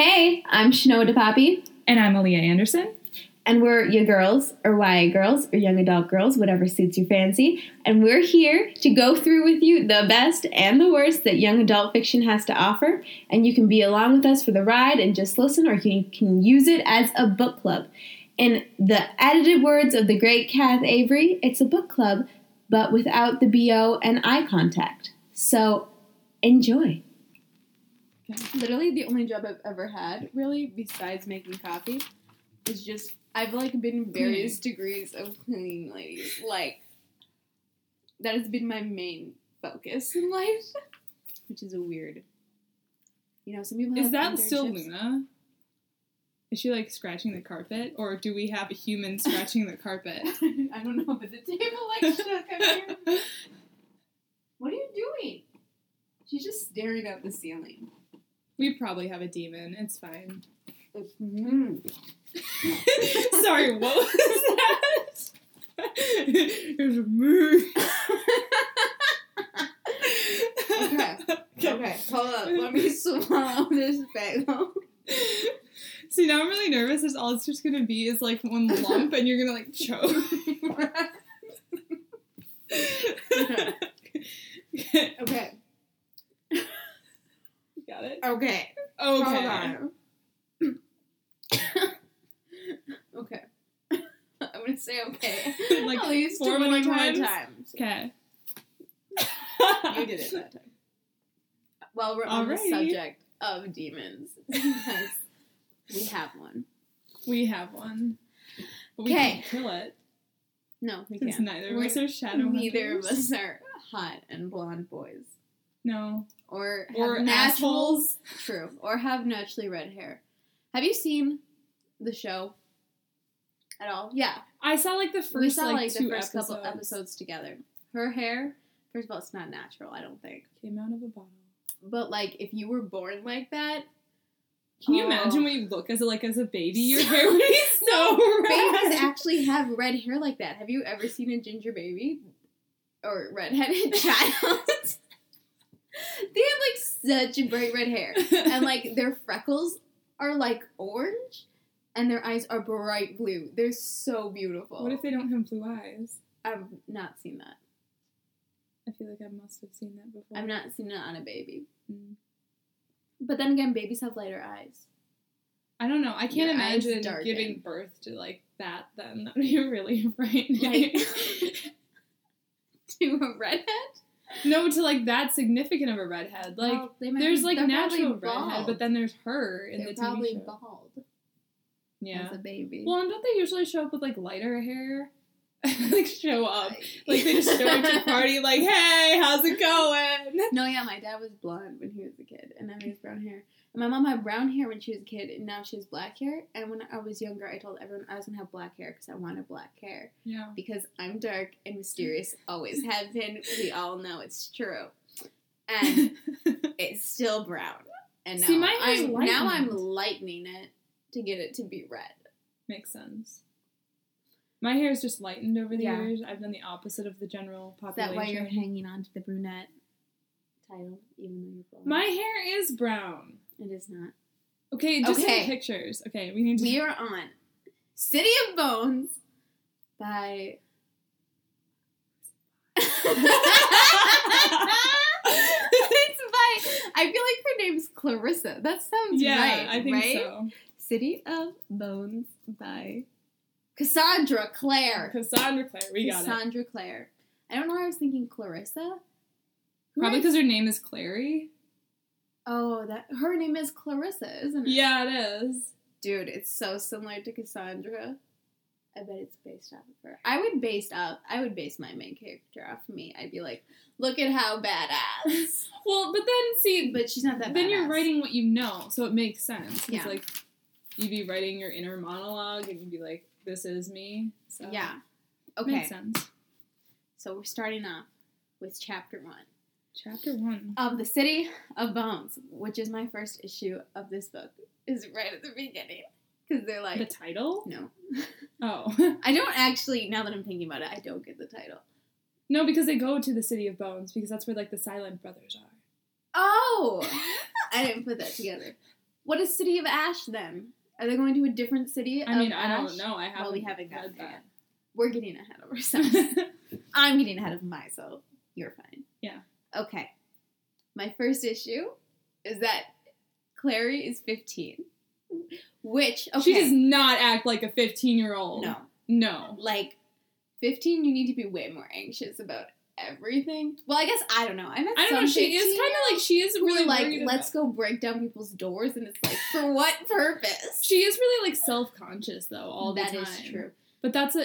Hey, I'm Chenoa DePoppy. And I'm Aaliyah Anderson. And we're your girls, or YA girls, or young adult girls, whatever suits your fancy. And we're here to go through with you the best and the worst that young adult fiction has to offer. And you can be along with us for the ride and just listen, or you can use it as a book club. In the edited words of the great Kath Avery, it's a book club, but without the BO and eye contact. So, enjoy. Literally the only job I've ever had, really, besides making coffee, is just... I've, like, been various degrees of cleaning ladies. Like, that has been my main focus in life. Which is a weird... You know, some people have... Is that still Luna? Is she, like, scratching the carpet? Or do we have a human scratching the carpet? I don't know, but the table, like, shook. I'm here. What are you doing? She's just staring at the ceiling. We probably have a demon. It's fine. Sorry, what was that? It was a moo. Okay, hold up. Let me swallow this bagel. See, now I'm really nervous. There's all it's just gonna be is like one lump, and you're gonna like choke. Okay. Got it. Okay. Hold on. Okay. I'm gonna say okay. Like at least four more times. Okay. You did it that time. Well, we're on the subject of demons. We have one. But we can't kill it. No, we can't. Neither of us are Shadowhunters. Neither of us are hot and blonde boys. No. Or assholes. True. Or have naturally red hair. Have you seen the show at all? Yeah. I saw, like, the first, we saw, like two the first episodes. Couple episodes together. Her hair, first of all, it's not natural, I don't think. Came out of a bottle. But, like, if you were born like that... Can you imagine when you look as a baby, your hair would be so red? Babies actually have red hair like that. Have you ever seen a ginger baby? Or redheaded child? They have, like, such bright red hair. And, like, their freckles... are, like, orange, and their eyes are bright blue. They're so beautiful. What if they don't have blue eyes? I've not seen that. I feel like I must have seen that before. I've not seen it on a baby. Mm. But then again, babies have lighter eyes. I don't know. I can't imagine giving birth to, like, that, then. That would be really frightening. Like, to a redhead? No, to, like, that significant of a redhead. Like, well, there's, like, natural redhead, but then there's her in the TV show. They're probably bald. Yeah. As a baby. Well, and don't they usually show up with, like, lighter hair? Like, show up. Like, they just show up to a party, like, hey, how's it going? No, yeah, my dad was blonde when he was a kid, and then he has brown hair. And my mom had brown hair when she was a kid, and now she has black hair. And when I was younger, I told everyone I was going to have black hair because I wanted black hair. Yeah. Because I'm dark and mysterious, always have been. We all know it's true. And it's still brown. And now, see, mine is now I'm lightening it to get it to be red. Makes sense. My hair is just lightened over the years. I've done the opposite of the general population. Is that why you're hanging on to the brunette title, even though you're blonde? My hair is brown. It is not. Okay, just take pictures. Okay, we need to... We are on City of Bones by... It's by... I feel like her name's Clarissa. That sounds right, I think so. City of Bones by Cassandra Clare. Cassandra Clare. I don't know why I was thinking Clarissa. Probably because her name is Clary. Oh, her name is Clarissa, isn't it? Yeah, it is. Dude, it's so similar to Cassandra. I bet it's based off of her. I would base my main character off of me. I'd be like, look at how badass. Well, but then, see... But she's not that badass. Then you're writing what you know, so it makes sense. It's like, you'd be writing your inner monologue, and you'd be like, this is me. So yeah. Okay. Makes sense. So we're starting off with chapter 1. Chapter 1. Of The City of Bones, which is my first issue of this book, is right at the beginning. Because they're like... The title? No. Oh. I don't actually, now that I'm thinking about it, I don't get the title. No, because they go to the City of Bones, because that's where, like, the Silent Brothers are. Oh! I didn't put that together. What is City of Ash then? Are they going to a different city? I don't know. I haven't. Well, we haven't got that. We're getting ahead of ourselves. I'm getting ahead of myself. You're fine. Yeah. Okay. My first issue is that Clary is 15, which okay. She does not act like a 15-year-old. No. Like 15, you need to be way more anxious about everything. Well, I guess I don't know. I don't know. She is kind of like she is really like let's go break down people's doors, and it's like for what purpose? She is really like self-conscious though all the time. That is true. But that's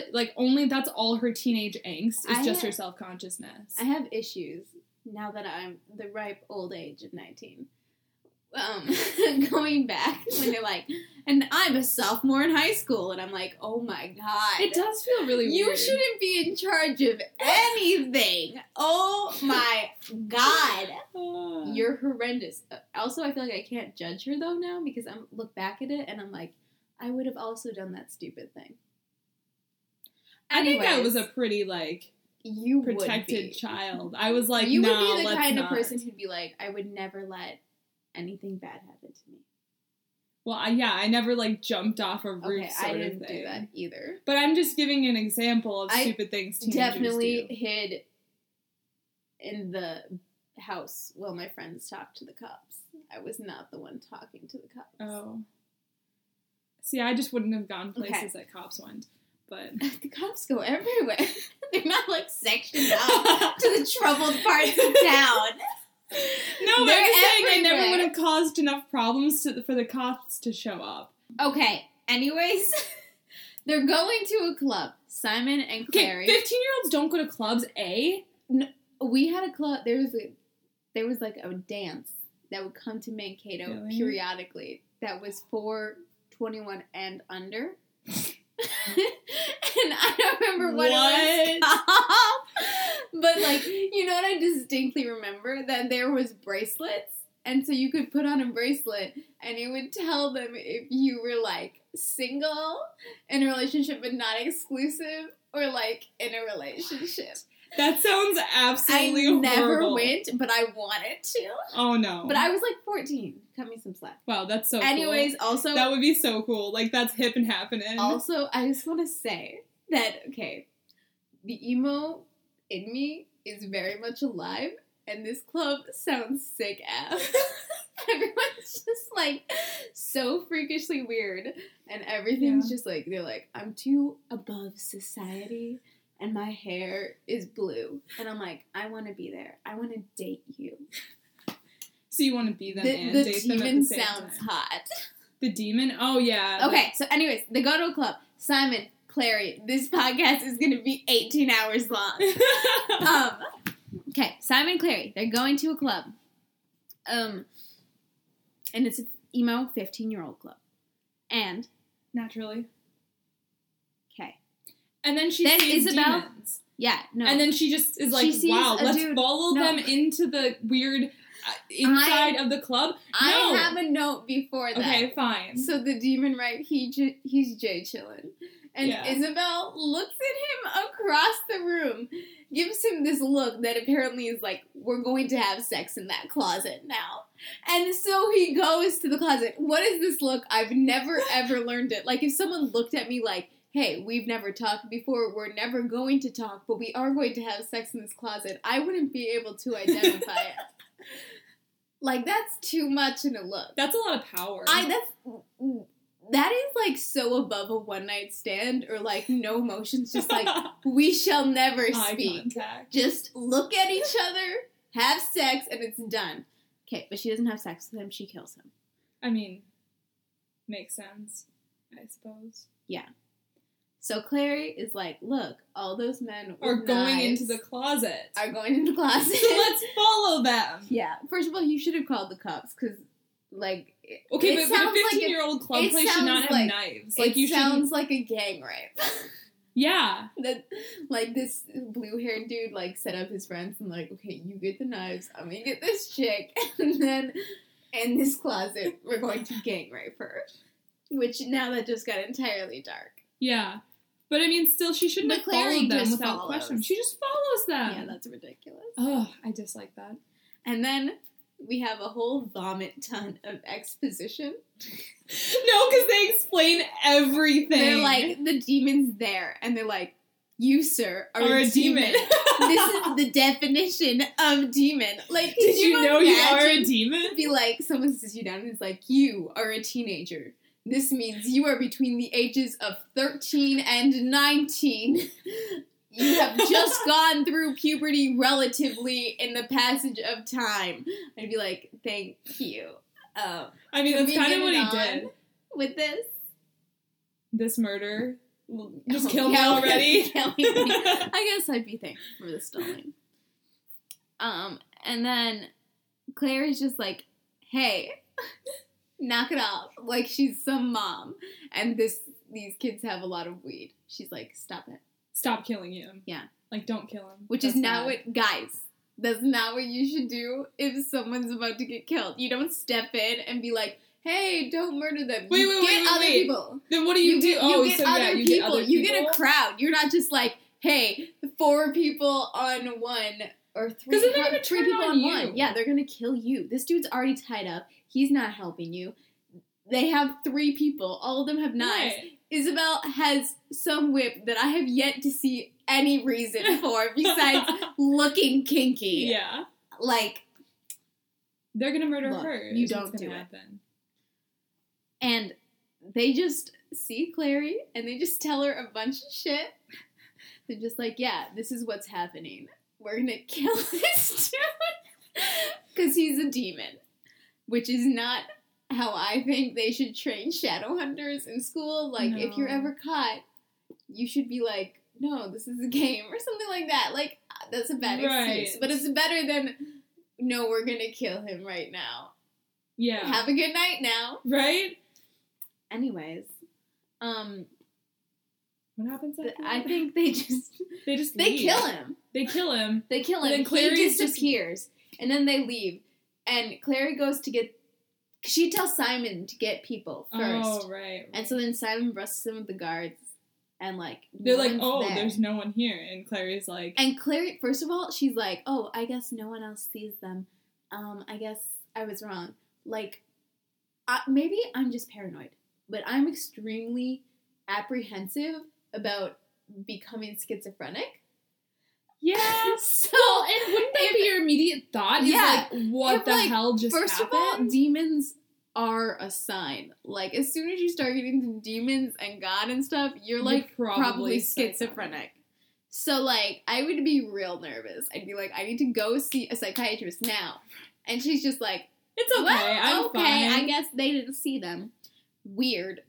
that's all her teenage angst is just her self-consciousness. I have issues now that I'm the ripe old age of 19. Going back when they're like, and I'm a sophomore in high school, and I'm like, oh my god. It does feel really weird. You shouldn't be in charge of anything. Oh my god. You're horrendous. Also, I feel like I can't judge her though now because I look back at it and I'm like, I would have also done that stupid thing. Anyways, I think I was a pretty, like, you protected child. I was like, you would be the kind of person who'd be like, I would never let anything bad happen to me. Well, I never, like, jumped off a roof sort of thing. I didn't do that either. But I'm just giving an example of stupid things teenagers do. I definitely hid in the house while my friends talked to the cops. I was not the one talking to the cops. Oh. See, I just wouldn't have gone places that cops went. But the cops go everywhere. They're not, like, sectioned off to the troubled parts of town. No, but I'm saying I never would have caused enough problems for the cops to show up. Okay, anyways, they're going to a club. Simon and Clary. 15-year-olds don't go to clubs, eh? No, we had a club. There was like, a dance that would come to Mankato periodically that was for 21 and under. And I don't remember what it was called, but like, you know what I distinctly remember? That there was bracelets, and so you could put on a bracelet, and it would tell them if you were like single, in a relationship but not exclusive, or like in a relationship. That sounds absolutely horrible. I never went, but I wanted to. Oh, no. But I was like 14. Cut me some slack. Wow, that's so cool. Anyways, also... That would be so cool. Like, that's hip and happening. Also, I just want to say that, okay, the emo in me is very much alive, and this club sounds sick ass. Everyone's just, like, so freakishly weird, and everything's just like, they're like, I'm too above society. And my hair is blue. And I'm like, I want to be there. I want to date you. So you want to be them and date them at the same time. The demon sounds hot. The demon? Oh, yeah. Okay, so anyways, they go to a club. Simon, Clary, this podcast is going to be 18 hours long. Okay, Simon, Clary, they're going to a club. And it's an emo 15-year-old club. And? Naturally. And then she sees Isabel, demons. Yeah, no. And then she just is like, wow, let's follow them into the weird inside of the club. I have a note before that. Okay, fine. So the demon, right, he's Jay chillin'. And Isabel looks at him across the room, gives him this look that apparently is like, we're going to have sex in that closet now. And so he goes to the closet. What is this look? I've never, ever learned it. Like, if someone looked at me like, hey, we've never talked before, we're never going to talk, but we are going to have sex in this closet, I wouldn't be able to identify it. Like, that's too much in a look. That's a lot of power. That is, like, so above a one-night stand, or, like, no emotions, just, like, we shall never speak. Contact. Just look at each other, have sex, and it's done. Okay, but she doesn't have sex with him, she kills him. I mean, makes sense, I suppose. Yeah. So Clary is like, look, all those men are going into the closet. So let's follow them. Yeah. First of all, you should have called the cops because, like, okay, but a 15-year-old club place should not have knives. Like, it sounds like a gang rape. Yeah. That, like, this blue-haired dude, like, set up his friends and, like, okay, you get the knives, I'm gonna get this chick, and then in this closet, we're going to gang rape her. Which now that just got entirely dark. Yeah. But, I mean, still, she shouldn't have followed them without question. She just follows them. Yeah, that's ridiculous. Oh, I dislike that. And then we have a whole vomit ton of exposition. No, because they explain everything. They're like, the demon's there, and they're like, you, sir, are a demon. This is the definition of demon. Like, did you know you are a demon? Be like, someone sits you down and is like, you are a teenager. This means you are between the ages of 13 and 19. You have just gone through puberty relatively in the passage of time. I'd be like, thank you. I mean, that's kind of what he did. With this? This murder? Just kill me already? Kill me. I guess I'd be thankful for the stalling. And then Claire is just like, hey, knock it off. Like, she's some mom. And these kids have a lot of weed. She's like, stop it. Stop killing him. Yeah. Like, don't kill him. Which is not what, guys, that's not what you should do if someone's about to get killed. You don't step in and be like, hey, don't murder them. Wait, get other people. Then what do you do? You get a crowd. You're not just like, hey, 4 people on one or 3. Because they're going to turn people on you. One. Yeah, they're going to kill you. This dude's already tied up. He's not helping you. They have 3 people. All of them have knives. Right. Isabel has some whip that I have yet to see any reason for besides looking kinky. Yeah. Like, they're going to murder her. You don't do it. And they just see Clary and they just tell her a bunch of shit. They're just like, yeah, this is what's happening. We're going to kill this dude because he's a demon, which is not how I think they should train Shadowhunters in school. Like, no. If you're ever caught, you should be like, no, this is a game, or something like that. Like, that's a bad excuse. But it's better than, no, we're gonna kill him right now. Yeah. Have a good night now. Right? Anyways. What happens after that? I think they just... They kill him. They kill him. And then he disappears. And then they leave. And Clary goes to get... She tells Simon to get people first. Oh, right. And so then Simon busts in with the guards, and, like, they're like, oh, there's no one here. And Clary's like... And Clary, first of all, she's like, oh, I guess no one else sees them. I guess I was wrong. Like, maybe I'm just paranoid, but I'm extremely apprehensive about becoming schizophrenic. Yeah. So, well, and wouldn't that be your immediate thought? Yeah. Like, what the hell just happened? First of all, demons are a sign. Like, as soon as you start getting to demons and God and stuff, you're like, probably schizophrenic. So, like, I would be real nervous. I'd be like, I need to go see a psychiatrist now. And she's just like, it's okay, well, I'm fine. Okay, I guess they didn't see them. Weird.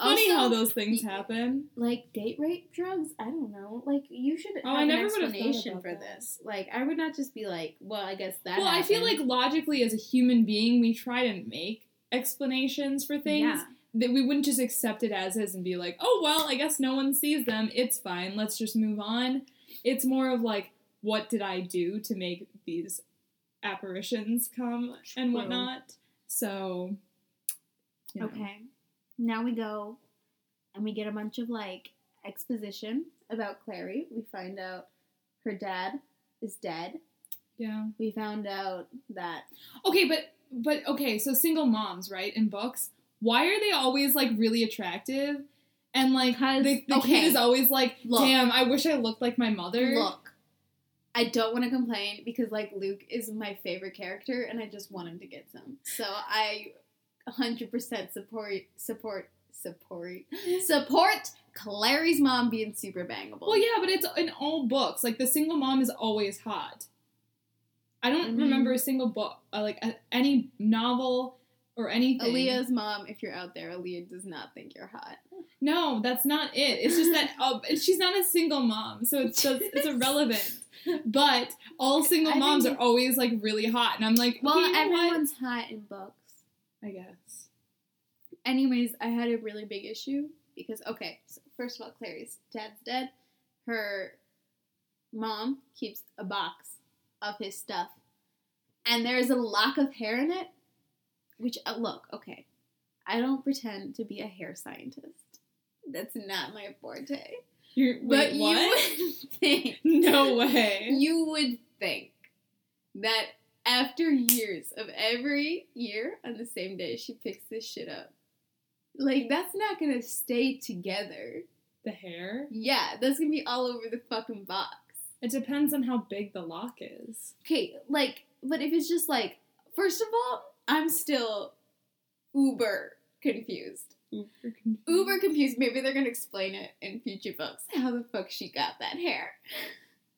Funny also, how those things happen. Like, date rape drugs? I don't know. Like, you should have an explanation for this. Like, I would not just be like, well, I guess that happened. I feel like logically as a human being, we try to make explanations for things. Yeah. That we wouldn't just accept it as is and be like, oh, well, I guess no one sees them. It's fine. Let's just move on. It's more of like, what did I do to make these apparitions come and whatnot? So, you know. Okay. Now we go, and we get a bunch of, like, exposition about Clary. We find out her dad is dead. Yeah. We found out that... Okay, so single moms, right, in books, why are they always, like, really attractive? And, like, the kid is always like, damn, I wish I looked like my mother. Look, I don't want to complain, because, like, Luke is my favorite character, and I just want him to get some. So, I... 100% support Clary's mom being super bangable. Well, yeah, but it's in all books. Like, the single mom is always hot. I don't remember a single book, any novel or anything. Aaliyah's mom, if you're out there, Aaliyah does not think you're hot. No, that's not it. It's just that she's not a single mom, so it's irrelevant. But all single moms are always, like, really hot. And I'm like, well, okay, everyone's hot in books. I guess. Anyways, I had a really big issue because, so first of all, Clary's dad's dead. Her mom keeps a box of his stuff, and there's a lock of hair in it, which, I don't pretend to be a hair scientist. That's not my forte. But what? You would think... No way. You would think that After years of every year on the same day, she picks this shit up. Like, that's not gonna stay together. The hair? Yeah, that's gonna be all over the fucking box. It depends on how big the lock is. Okay, like, but if it's just like, first of all, I'm still uber confused. Uber confused. Maybe they're gonna explain it in future books, how the fuck she got that hair.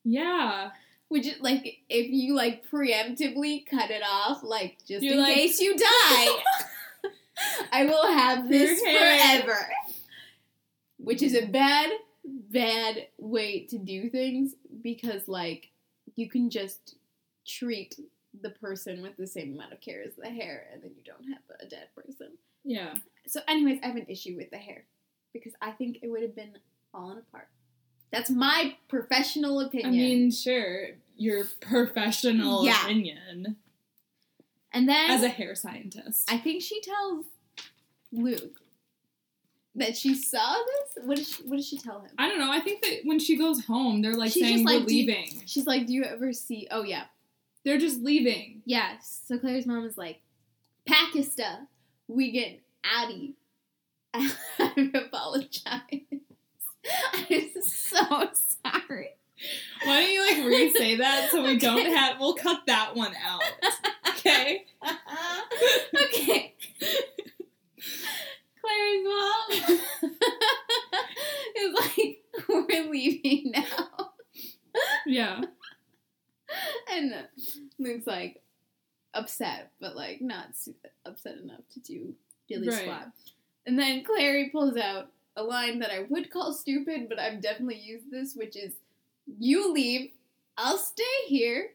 Yeah. Would you, like, if you, like, preemptively cut it off, like, just you're in like, case you die, I will have this forever. Which is a bad, bad way to do things, because, like, you can just treat the person with the same amount of care as the hair, and then you don't have a dead person. Yeah. So, anyways, I have an issue with the hair, because I think it would have been falling apart. That's my professional opinion. I mean, sure, your professional opinion. And then, as a hair scientist, I think she tells Luke that she saw this. What does she tell him? I don't know. I think that when she goes home, they're like saying we're leaving. She's like, "Do you ever see?" Oh yeah, they're just leaving. Yes. So Clary's mom is like, "Pack your stuff. We get outie." I apologize. I'm so sorry. Why don't you, like, re-say that so we don't have... We'll cut that one out. Okay? Okay. Clary's mom is like, we're leaving now. Yeah. And Luke's, like, upset, but, like, not upset enough to do Dilly Squad. And then Clary pulls out a line that I would call stupid, but I've definitely used this, which is, you leave, I'll stay here,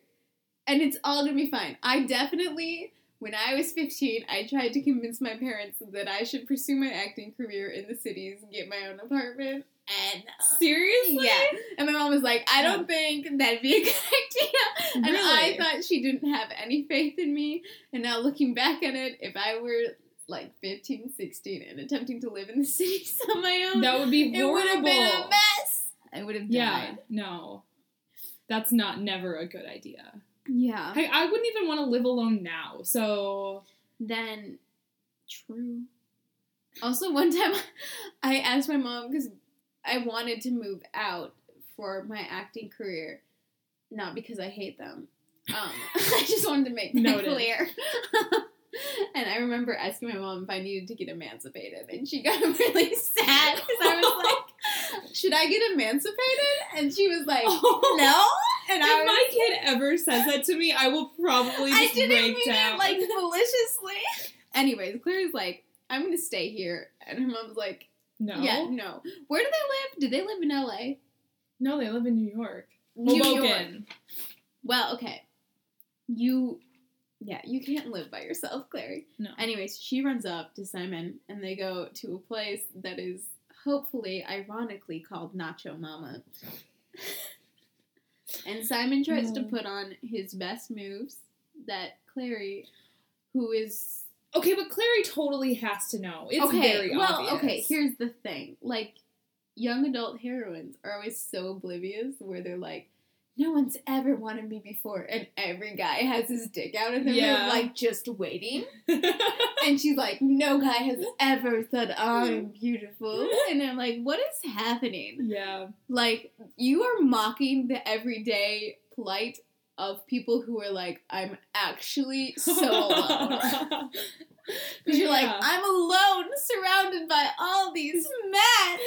and it's all gonna be fine. I definitely, when I was 15, I tried to convince my parents that I should pursue my acting career in the cities, get my own apartment, and... Seriously? Yeah. And my mom was like, I don't think that'd be a good idea. Really? And I thought she didn't have any faith in me, and now looking back at it, if I were... like 15, 16, and attempting to live in the cities on my own. That would be horrible. It would have been a mess. I would have died. Yeah, no. That's never a good idea. Yeah. I wouldn't even want to live alone now, so... Then, true. Also, one time, I asked my mom, because I wanted to move out for my acting career, not because I hate them. I just wanted to make that clear. And I remember asking my mom if I needed to get emancipated, and she got really sad, because I was like, should I get emancipated? And she was like, no. And if my kid ever says that to me, I will probably just break down. I didn't mean it, like, maliciously. Anyways, Clary's like, I'm going to stay here. And her mom's like, no. Yeah, no. Where do they live? Do they live in L.A.? No, they live in New York. Hoboken. Well, okay. Yeah, you can't live by yourself, Clary. No. Anyways, she runs up to Simon, and they go to a place that is hopefully, ironically, called Nacho Mama. And Simon tries to put on his best moves that Clary, who is... Okay, but Clary totally has to know. It's very obvious. Well, okay, here's the thing. Like, young adult heroines are always so oblivious where they're like, no one's ever wanted me before, and every guy has his dick out in the room, like, just waiting. And she's like, no guy has ever said, I'm beautiful. And I'm like, what is happening? Yeah. Like, you are mocking the everyday plight of people who are like, I'm actually so alone. Because you're like, I'm alone, surrounded by all these men.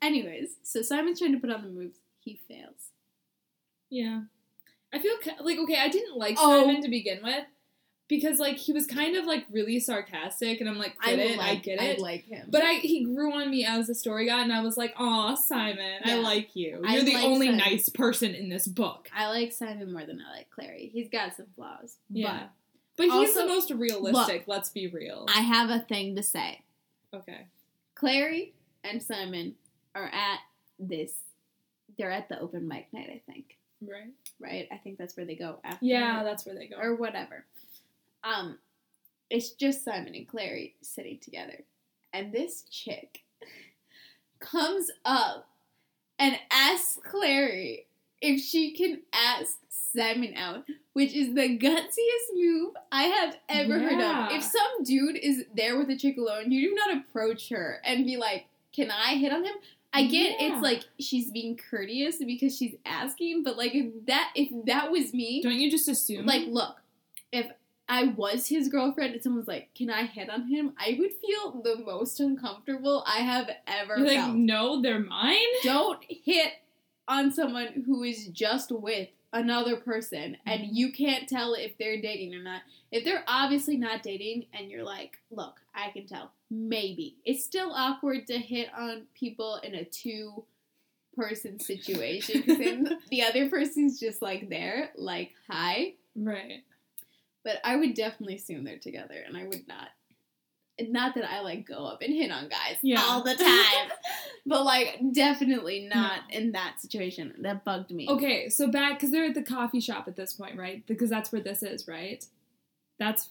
Anyways, so Simon's trying to put on the moves. He fails. Yeah. I feel like, okay, I didn't like Simon to begin with, because, like, he was kind of, like, really sarcastic, and I'm like, I get it. I like him. But he grew on me as the story got, and I was like, aw, Simon, I like you. You're the only nice person in this book. I like Simon more than I like Clary. He's got some flaws. Yeah. But he's also the most realistic, let's be real. I have a thing to say. Okay. Clary and Simon are at this, they're at the open mic night, I think. Right? I think that's where they go after. Yeah, that's where they go. Or whatever. It's just Simon and Clary sitting together. And this chick comes up and asks Clary if she can ask Simon out, which is the gutsiest move I have ever heard of. If some dude is there with a chick alone, you do not approach her and be like, can I hit on him? I get it's like she's being courteous because she's asking, but like if that was me, don't you just assume? Like, look, if I was his girlfriend and someone's like, can I hit on him? I would feel the most uncomfortable I have ever felt. Like, no, they're mine? Don't hit on someone who is just with another person and you can't tell if they're dating or not. If they're obviously not dating and you're like, look, I can tell. Maybe. It's still awkward to hit on people in a two-person situation because then the other person's just like there, like, hi. Right. But I would definitely assume they're together, and I would not. Not that I, like, go up and hit on guys all the time. But, like, definitely not in that situation. That bugged me. Okay, so back, because they're at the coffee shop at this point, right? Because that's where this is, right? That's,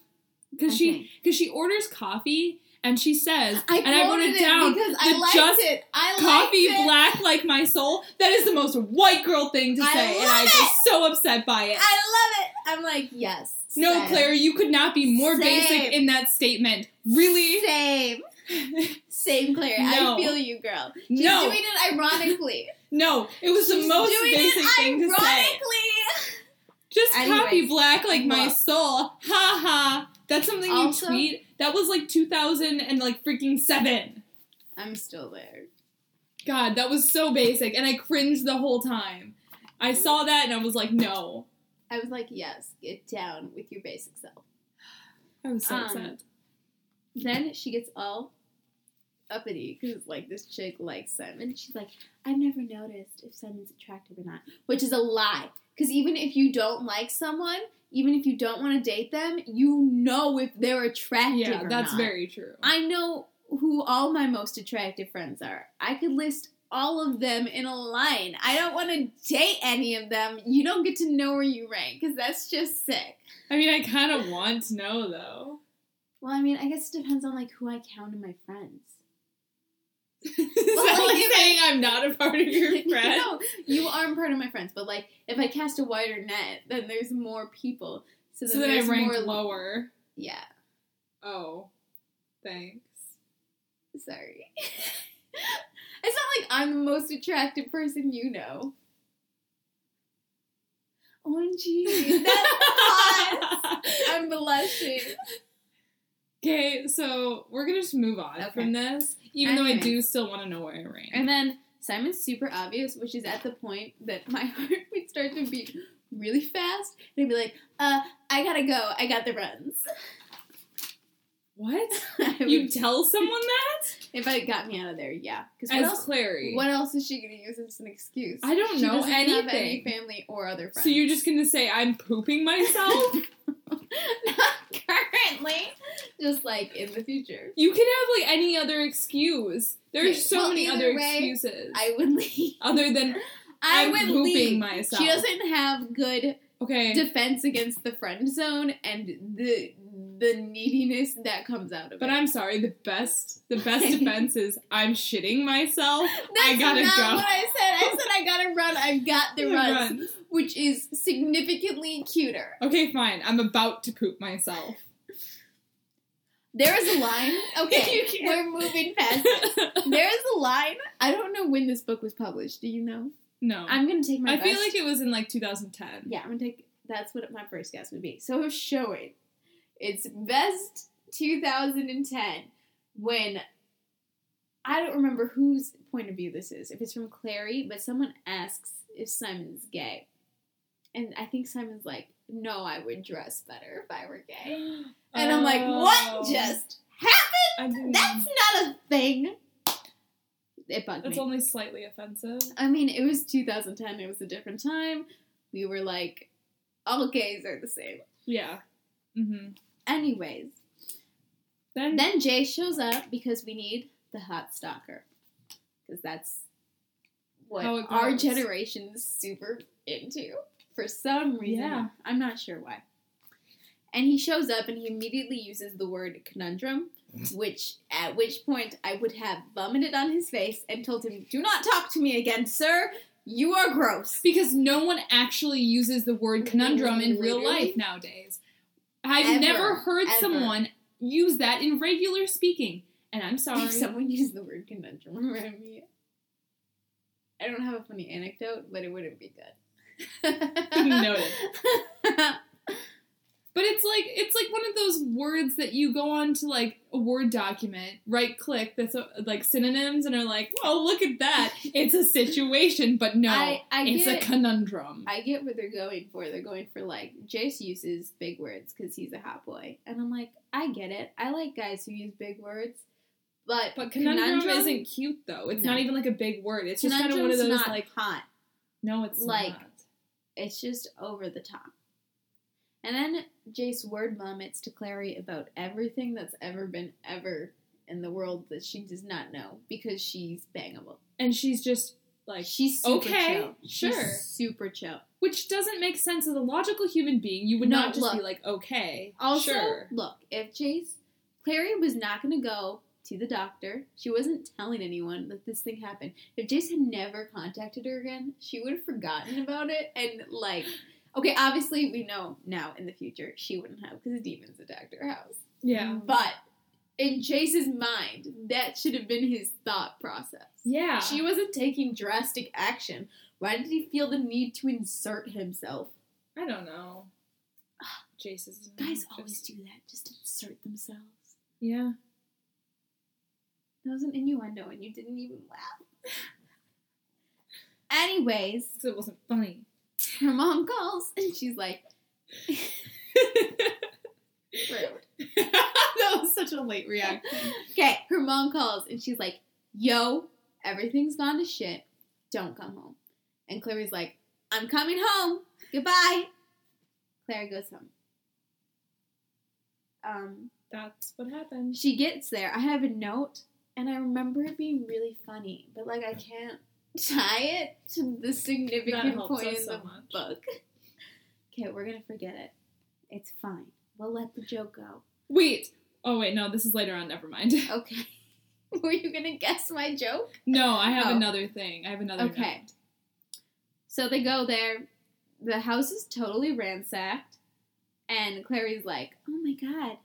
because she orders coffee, and she says, I wrote it down, because I liked it. I liked coffee it. Black like my soul. That is the most white girl thing to say, and I'm just so upset by it. I love it. I'm like, yes. No, same. Claire, you could not be more basic in that statement. Really? Same, Claire. No. I feel you, girl. She's doing it ironically. No, it was the most basic thing to say. Ironically. Just copy black like my soul. Ha ha. That's something also, you tweet. That was like 2000 and like freaking 7. I'm still there. God, that was so basic, and I cringed the whole time. I saw that and I was like, no. I was like, yes, get down with your basic self. I was so upset. Then she gets all uppity because, like, this chick likes Simon. She's like, I've never noticed if Simon's attractive or not, which is a lie. Because even if you don't like someone, even if you don't want to date them, you know if they're attractive or not. Yeah, that's very true. I know who all my most attractive friends are. I could list all of them in a line. I don't want to date any of them. You don't get to know where you rank, because that's just sick. I mean, I kind of want to know, though. Well, I mean, I guess it depends on, like, who I count in my friends. Saying I'm not a part of your friends? No, you aren't part of my friends, but, like, if I cast a wider net, then there's more people. So then I rank lower. Yeah. Oh. Thanks. Sorry. It's not like I'm the most attractive person you know. OMG. That's hot. I'm blushing. Okay, so we're going to just move on from this, even though I do still want to know where I rank. And then Simon's super obvious, which is at the point that my heart would start to beat really fast. And I'd be like, I gotta go. I got the runs. What? You tell someone that? If it got me out of there, yeah. As Clary. What else is she going to use as an excuse? I don't know anything. She doesn't have any family or other friends. So you're just going to say, I'm pooping myself? Not currently. Just, like, in the future. You can have, like, any other excuse. There's so many other excuses. I would leave. Other than, I'm pooping myself. She doesn't have good defense against the friend zone and the neediness that comes out of it. But I'm sorry, the best defense is, I'm shitting myself. I gotta go. That's not what I said. I said I gotta run. I've got the runs. Which is significantly cuter. Okay, fine. I'm about to poop myself. There is a line. Okay, we're moving past it. There is a line. I don't know when this book was published. Do you know? No. I'm gonna take my best. I feel like it was in, like, 2010. Yeah, I'm gonna take... That's what my first guess would be. So show it. It's best 2010 when, I don't remember whose point of view this is, if it's from Clary, but someone asks if Simon's gay. And I think Simon's like, no, I would dress better if I were gay. And I'm like, what just happened? That's not a thing. It bugged me. That's only slightly offensive. I mean, it was 2010. It was a different time. We were like, all gays are the same. Yeah. Mm-hmm. Anyways, then Jay shows up because we need the hot stalker, because that's what our generation is super into for some reason. Yeah. I'm not sure why. And he shows up and he immediately uses the word conundrum, which point I would have vomited on his face and told him, "Do not talk to me again, sir. You are gross. Because no one actually uses the word conundrum in real life nowadays. I've never heard someone use that in regular speaking. And I'm sorry. If someone used the word conundrum around me, I don't have a funny anecdote, but it wouldn't be good. Noted. But it's like one of those words that you go on to, like, a Word document, right-click, that's, like, synonyms, and are like, well, look at that. It's a situation, but no, it's a conundrum. I get what they're going for. They're going for, like, Jace uses big words because he's a hot boy. And I'm like, I get it. I like guys who use big words. But conundrum isn't cute, though. It's not even, like, a big word. It's just kind of one of those, like... hot. No, it's like, not. It's just over the top. And then Jace word vomits to Clary about everything that's ever been ever in the world that she does not know because she's bangable. And she's just like, she's super chill. Sure. She's super chill. Which doesn't make sense as a logical human being. You would not just be like, okay, also, sure. Look, if Clary was not going to go to the doctor, she wasn't telling anyone that this thing happened. If Jace had never contacted her again, she would have forgotten about it and, like... Okay, obviously, we know now in the future she wouldn't have because the demons attacked her house. Yeah. But in Jace's mind, that should have been his thought process. Yeah. She wasn't taking drastic action. Why did he feel the need to insert himself? I don't know. Jace's... Guys always do that. Just insert themselves. Yeah. That was an innuendo and you didn't even laugh. Anyways. So it wasn't funny. Her mom calls, and she's like, that was such a late reaction. Okay, her mom calls, and she's like, yo, everything's gone to shit. Don't come home. And Clary's like, I'm coming home. Goodbye. Clary goes home. That's what happened. She gets there. I have a note, and I remember it being really funny, but, like, I can't tie it to the significant point in the book. Okay, we're gonna forget it. It's fine. We'll let the joke go. Wait. Oh, wait, no, this is later on. Never mind. Okay. Were you gonna guess my joke? No, I have another thing. I have another note. Okay. So they go there. The house is totally ransacked. And Clary's like, oh my god.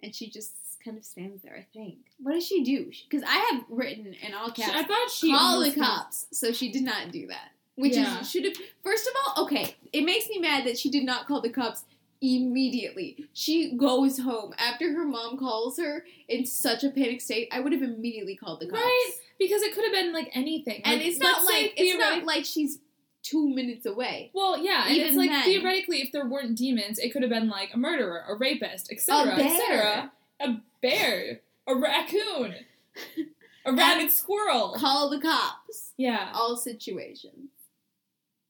And she just kind of stands there, I think. What does she do? Because I have written in all caps, I thought she call the cops. So she did not do that. Which is, should have, first of all, okay, it makes me mad that she did not call the cops immediately. She goes home after her mom calls her in such a panic state. I would have immediately called the cops. Right? Because it could have been, like, anything. And like, it's not like she's 2 minutes away. Well, yeah, and even it's like, then, theoretically, if there weren't demons, it could have been, like, a murderer, a rapist, etc., etc., a bear, a raccoon, a rabid squirrel. Call the cops. Yeah. All situations.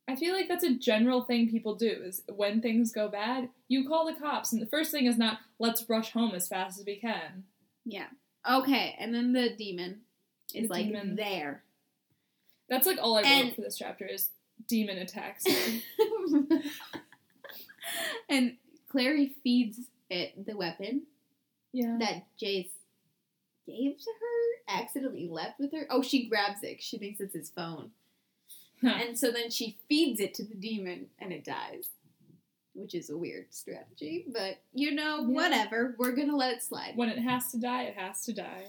I feel like that's a general thing people do, is when things go bad, you call the cops, and the first thing is not, let's rush home as fast as we can. Yeah. Okay, and then the demon is, like, there. That's, like, all I wrote for this chapter is demon attacks. And Clary feeds it the weapon. Yeah. That Jace gave to her, accidentally left with her. Oh, she grabs it. She thinks it's his phone. Huh. And so then she feeds it to the demon, and it dies. Which is a weird strategy, but, you know, whatever. We're gonna let it slide. When it has to die, it has to die.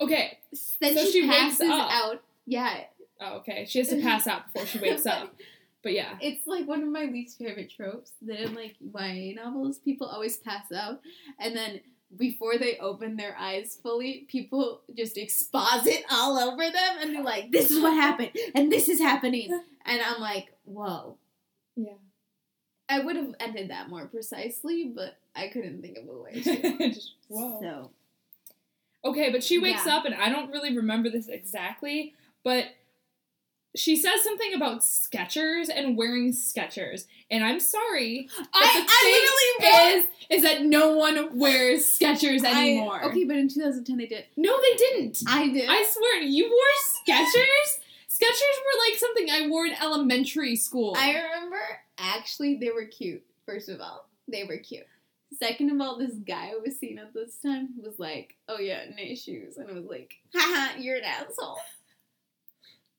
Okay. Then so she passes out. Yeah. Oh, okay. She has to pass out before she wakes up. But yeah. It's like one of my least favorite tropes that in, like, YA novels, people always pass out, and then before they open their eyes fully, people just exposit all over them, and they're like, this is what happened, and this is happening. And I'm like, whoa. Yeah. I would have ended that more precisely, but I couldn't think of a way to. Just, whoa. So. Okay, but she wakes up, and I don't really remember this exactly, but... she says something about Skechers and wearing Skechers. And I'm sorry. The thing is that no one wears Skechers anymore. Okay, but in 2010 they did. No, they didn't. I did. I swear, you wore Skechers? Skechers were like something I wore in elementary school. I remember, actually, they were cute. First of all, they were cute. Second of all, this guy I was seeing at this time was like, oh yeah, nice shoes. And I was like, haha, you're an asshole.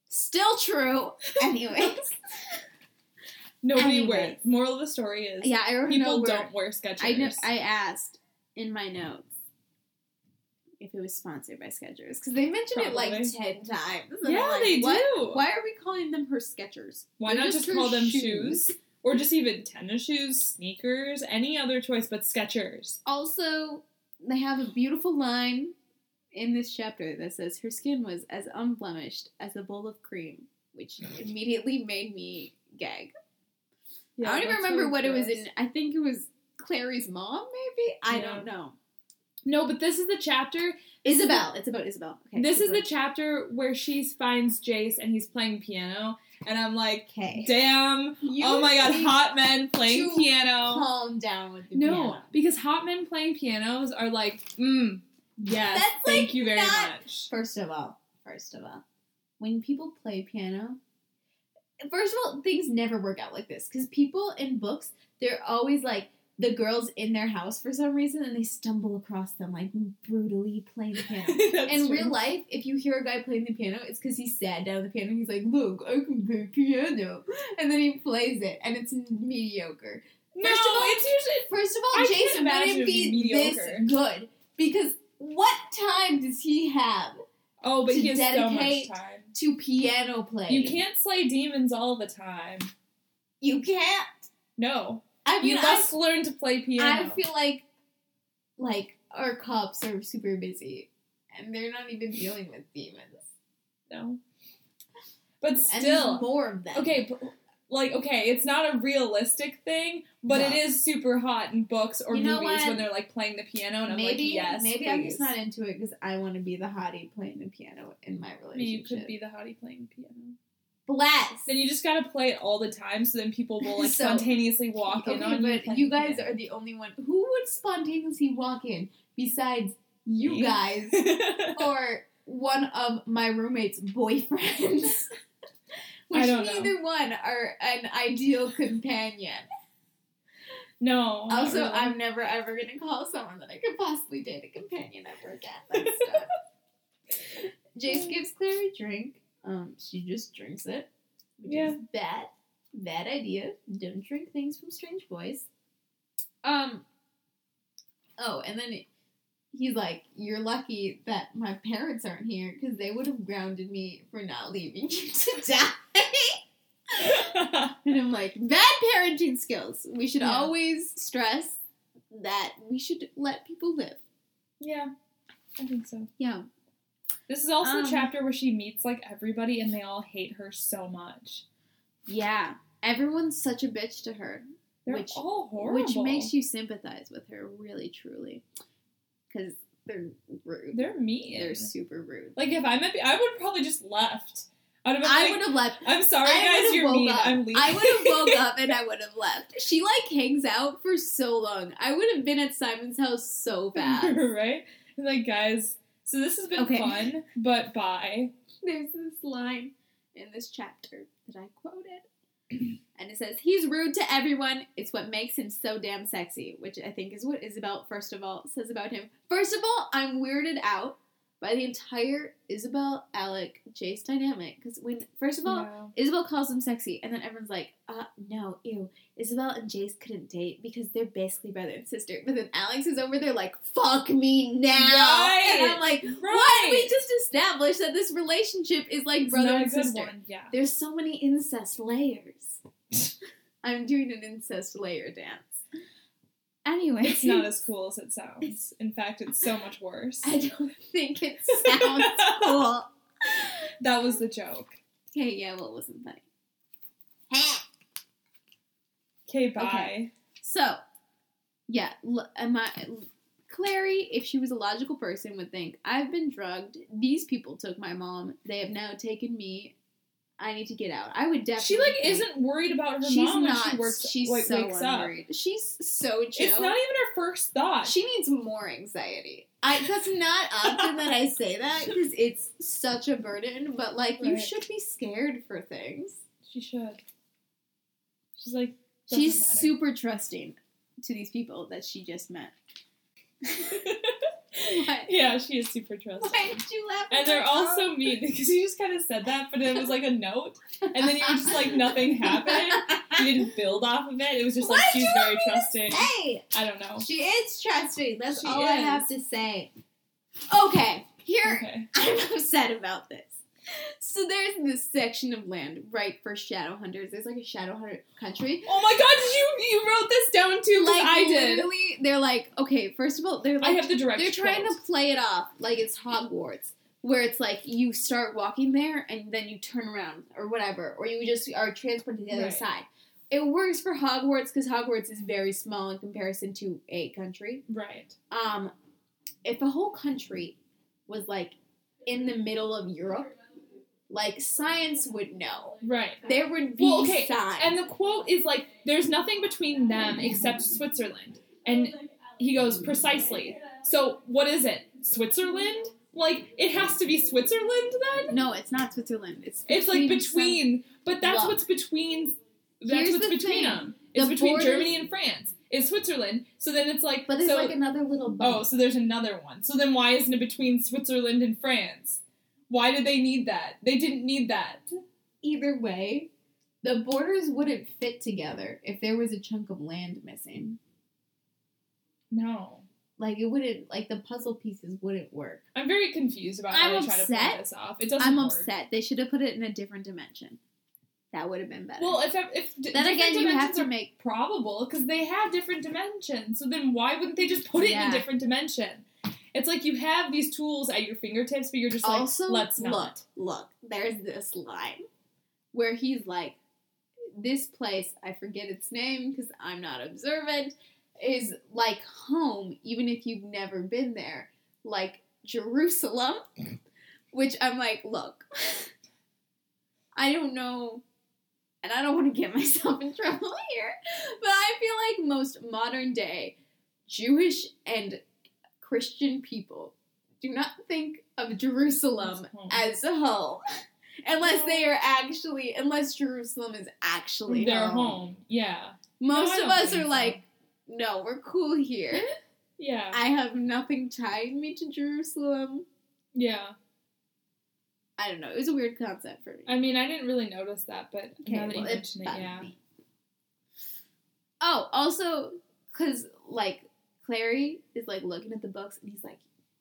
Still true. Anyways. Nobody wears. Moral of the story is people don't wear Skechers. I asked in my notes if it was sponsored by Skechers. Because they mentioned it like 10 times. Yeah, like, they do. Why are we calling them her Skechers? Why not just call them shoes? Or just even tennis shoes, sneakers, any other choice but Skechers. Also, they have a beautiful line in this chapter that says, her skin was as unblemished as a bowl of cream, which immediately made me gag. Yeah, I don't even remember what it was in. I think it was Clary's mom, maybe? I don't know. No, but this is the chapter. Isabel. It's about Isabel. Okay, this is the chapter where she finds Jace and he's playing piano. And I'm like, damn, oh my god, hot men playing piano. Calm down with the piano. No, because hot men playing pianos are like, yes, that's thank like you very much. First of all, when people play piano, things never work out like this. Because people in books, they're always like, the girls in their house for some reason, and they stumble across them, like, brutally playing the piano. In real life, if you hear a guy playing the piano, it's because he sat down at the piano, and he's like, look, I can play piano. And then he plays it, and it's mediocre. First of all, Jason wouldn't be this good, because what time does he have? Oh, but he has so much time. To piano playing? You can't slay demons all the time. You can't? No. I mean, you must learn to play piano. I feel like our cops are super busy, and they're not even dealing with demons. No, but still, and there's more of them. Okay, but, it's not a realistic thing, but it is super hot in books or movies when they're like playing the piano, and maybe I'm just not into it because I want to be the hottie playing the piano in my relationship. You could be the hottie playing the piano. Bless. Then you just gotta play it all the time, so then people will like spontaneously walk in on you. But you guys are the only one who would spontaneously walk in besides you guys or one of my roommate's boyfriends. Which neither one are an ideal companion. No. Also, really. I'm never ever gonna call someone that I could possibly date a companion ever again. That's stuff. Jace gives Clary a drink. She just drinks it. Which is bad idea. Don't drink things from strange boys. Oh, and then he's like, you're lucky that my parents aren't here because they would have grounded me for not leaving you to die. And I'm like, bad parenting skills. We should always stress that we should let people live. Yeah, I think so. Yeah. This is also the chapter where she meets, like, everybody, and they all hate her so much. Yeah. Everyone's such a bitch to her. They're all horrible. Which makes you sympathize with her, really, truly. Because they're rude. They're mean. They're super rude. Like, if I would have probably just left. I would have left. I'm sorry, guys, you're mean. I'm leaving. I would have woke up, and I would have left. She, like, hangs out for so long. I would have been at Simon's house so bad. Right? Like, guys... So this has been fun, but bye. There's this line in this chapter that I quoted. And it says, he's rude to everyone. It's what makes him so damn sexy. Which I think is what Isabel, first of all, says about him. First of all, I'm weirded out by the entire Isabel, Alec, Jace dynamic. Because when, first of all, Isabel calls him sexy. And then everyone's like, no, ew. Isabel and Jace couldn't date because they're basically brother and sister. But then Alex is over there like, fuck me now. Right. And I'm like, why did we just establish that this relationship is like brother and sister? Yeah. There's so many incest layers. I'm doing an incest layer dance. Anyway. It's not as cool as it sounds. In fact, it's so much worse. I don't think it sounds cool. That was the joke. Okay, it wasn't funny. Okay, bye. Okay. So, Clary, if she was a logical person, would think, I've been drugged, these people took my mom, they have now taken me, I need to get out. I would definitely isn't worried about her mom when she wakes up. She's so chill. It's not even her first thought. She needs more anxiety. That's not often that I say that, because it's such a burden, but, you should be scared for things. She should. She's like... She's super trusting to these people that she just met. What? Yeah, she is super trusting. Why did you laugh? And they're also mean because you just kind of said that, but it was like a note, and then you were just like nothing happened. You didn't build off of it. It was just like she's very trusting. Hey, I don't know. She is trusting. That's all I have to say. Okay, I'm upset about this. So there's this section of land right for Shadowhunters. There's like a Shadowhunter country. Oh my god, you wrote this down too, like I did. Literally, they're like, okay, first of all, they're like, I have the direction. They're trying to play it off like it's Hogwarts, where it's like you start walking there and then you turn around or whatever, or you just are transported to the other side. It works for Hogwarts because Hogwarts is very small in comparison to a country. Right. If a whole country was like in the middle of Europe, like, science would know. Right. There would be science. And the quote is like, there's nothing between them except Switzerland. And he goes, precisely. So, what is it? Switzerland? Like, it has to be Switzerland then? No, it's not Switzerland. It's like between, but that's what's between, that's what's between them. It's between Germany and France. It's Switzerland. So then it's like, but there's like another little bump. Oh, so there's another one. So then why isn't it between Switzerland and France? Why did they need that? They didn't need that. Either way, the borders wouldn't fit together if there was a chunk of land missing. No. Like, it wouldn't, like, the puzzle pieces wouldn't work. I'm very confused about how they try to play this off. It doesn't work. I'm upset. They should have put it in a different dimension. That would have been better. Well, then again, you have to make probable, because they have different dimensions. So then why wouldn't they just put it in a different dimension? It's like you have these tools at your fingertips, but you're just like, also, let's not. Look, there's this line where he's like, this place, I forget its name because I'm not observant, is like home, even if you've never been there. Like Jerusalem, which I'm like, look, I don't know, and I don't want to get myself in trouble here, but I feel like most modern day Jewish and Christian people do not think of Jerusalem as a home, unless Jerusalem is actually their home. Yeah, most of us are like, no, we're cool here. Yeah, I have nothing tying me to Jerusalem. Yeah, I don't know. It was a weird concept for me. I mean, I didn't really notice that, but now that you mention it, yeah. Oh, also, because like, Clary is, like, looking at the books, and he's like,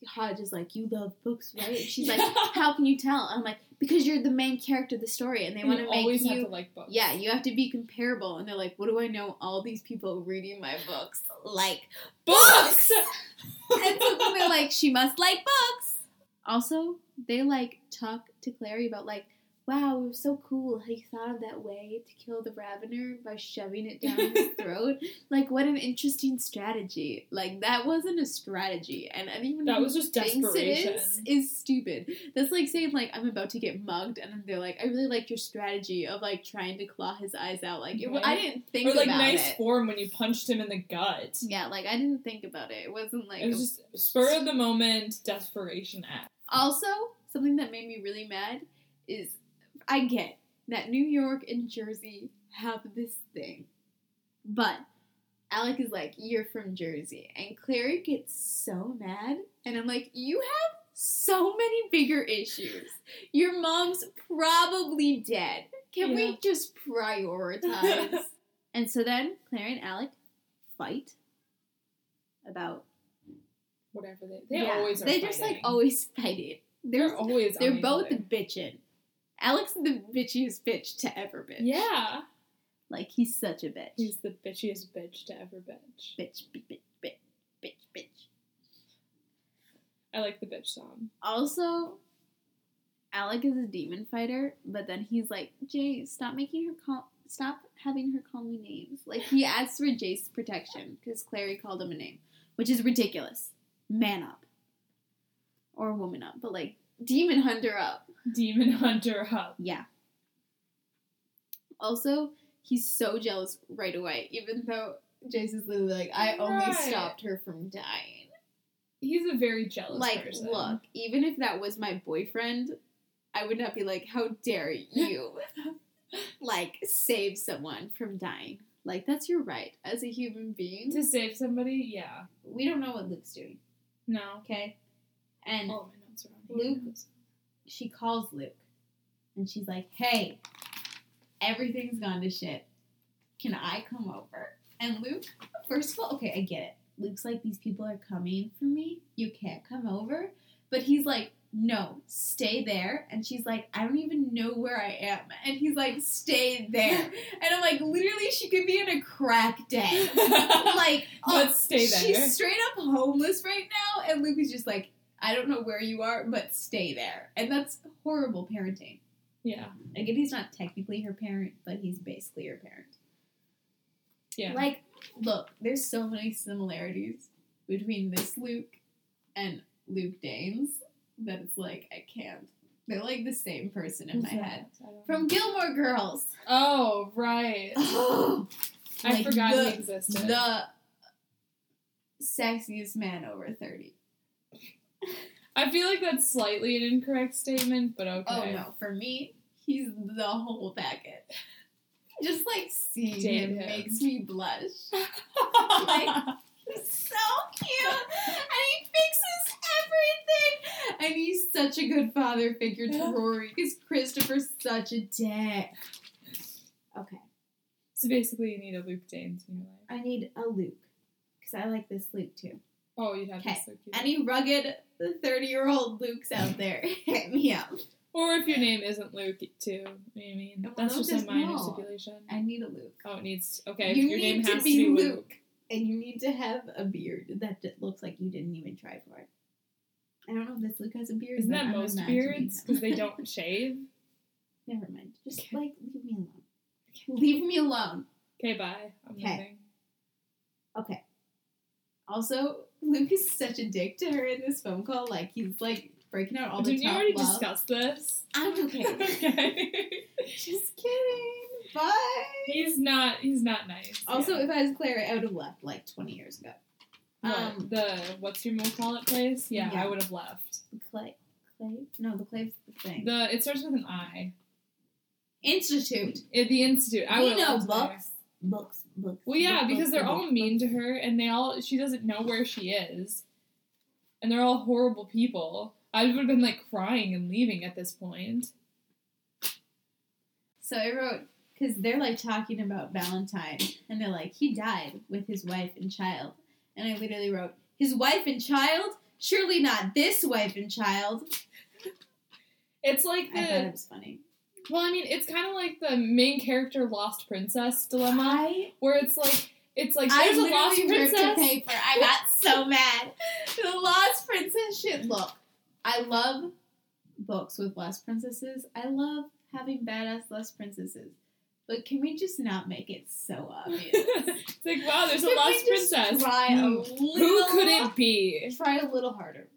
Hodge is like, you love books, right? And she's like, how can you tell? And I'm like, because you're the main character of the story, and they want to make you... always have to like books. Yeah, you have to be comparable. And they're like, what do I know? All these people reading my books like books! And so they're like, she must like books! Also, they, like, talk to Clary about, like, wow, it was so cool how you thought of that way to kill the Ravener by shoving it down his throat. Like, what an interesting strategy. Like, that wasn't a strategy. And anyone that was just desperation. It is stupid. That's like saying, like, I'm about to get mugged. And they're like, I really liked your strategy of, like, trying to claw his eyes out. Like, right. I didn't think about it. Or, like, nice form when you punched him in the gut. Yeah, like, I didn't think about it. It wasn't, like... It was just spur of the moment, desperation act. Also, something that made me really mad is... I get that New York and Jersey have this thing, but Alec is like, you're from Jersey, and Clary gets so mad, and I'm like, you have so many bigger issues. Your mom's probably dead. Can we just prioritize? And so then Clary and Alec fight about whatever they always are fighting. Just like always fighting. They're both bitching. Alec's the bitchiest bitch to ever bitch. Yeah. Like, he's such a bitch. He's the bitchiest bitch to ever bitch. Bitch, bitch, bitch, bitch, bitch, bitch. I like the bitch song. Also, Alec is a demon fighter, but then he's like, Jay, stop having her call me names. Like, he asks for Jay's protection, because Clary called him a name, which is ridiculous. Man up. Or woman up, but like, demon hunter up. Demon hunter up. Yeah. Also, he's so jealous right away, even though Jason's literally like, I only stopped her from dying. He's a very jealous person. Like, look, even if that was my boyfriend, I would not be like, how dare you, like, save someone from dying. Like, that's your right as a human being. To save somebody, yeah. We don't know what Luke's doing. No. Okay. And all my notes are on Luke, she calls Luke, and she's like, hey, everything's gone to shit. Can I come over? And Luke, first of all, okay, I get it. Luke's like, these people are coming for me. You can't come over. But he's like, no, stay there. And she's like, I don't even know where I am. And he's like, stay there. And I'm like, literally, she could be in a crack den. Like, but stay there. She's straight up homeless right now. And Luke is just like, I don't know where you are, but stay there. And that's horrible parenting. Yeah. Like, he's not technically her parent, but he's basically her parent. Yeah. Like, look, there's so many similarities between this Luke and Luke Danes that it's like, I can't. They're like the same person in my head. From Gilmore Girls. Oh, right. I like forgot he existed. The sexiest man over 30. I feel like that's slightly an incorrect statement, but okay. Oh, no. For me, he's the whole packet. Just, like, seeing him makes me blush. Like, he's so cute. And he fixes everything. And he's such a good father figure to Rory because Christopher's such a dick. Okay. So basically you need a Luke Danes in your life. I need a Luke. Because I like this Luke, too. Oh, you'd have this Luke, too. Any rugged 30-year-old Lukes out there, hit me up. Or if your name isn't Luke, too. I mean, well, that's just a minor stipulation. I need a Luke. Oh, it needs... Okay, your name has to be Luke. And you need to have a beard that looks like you didn't even try for it. I don't know if this Luke has a beard. Isn't that most beards? Because they don't shave? Never mind. Just, like, leave me alone. Leave me alone. Okay, bye. I'm leaving. Okay. Also, Luke is such a dick to her in this phone call. Like, he's, like... breaking out all the top love. Didn't you already discuss this? I'm okay. Okay. Just kidding. Bye. He's not nice. Also, if I was Clary, I would have left like 20 years ago. The what's your most call it place? Yeah, I would have left. Clay? No, the Clay's the thing. It starts with an I. Institute. The Institute. I would have left. We know books. Well, yeah, because they're all mean to her, and she doesn't know where she is, and they're all horrible people. I would have been, like, crying and leaving at this point. So I wrote, because they're, like, talking about Valentine, and they're like, he died with his wife and child. And I literally wrote, his wife and child? Surely not this wife and child. It's like I thought it was funny. Well, I mean, it's kind of like the main character Lost Princess dilemma, where it's like... It's like, there's a Lost Princess. Paper. I got so mad. The Lost Princess shit. Look, I love books with Lost Princesses. I love having badass Lost Princesses. But can we just not make it so obvious? It's like, wow, there's a Lost Princess. Who could it be? Try a little harder.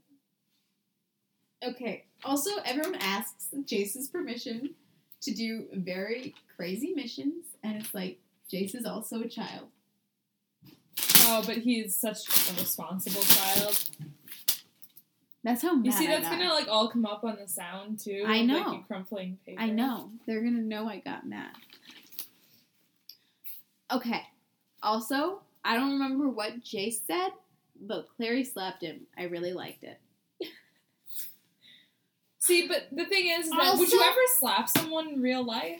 Okay. Also, everyone asks Jace's permission to do very crazy missions. And it's like, Jace is also a child. Oh, but he's such a responsible child. That's how mad you see, that's going to, like, all come up on the sound, too. I know. Like, you crumpling paper. I know. They're going to know I got mad. Okay. Also, I don't remember what Jace said, but Clary slapped him. I really liked it. See, but the thing is that, would you ever slap someone in real life?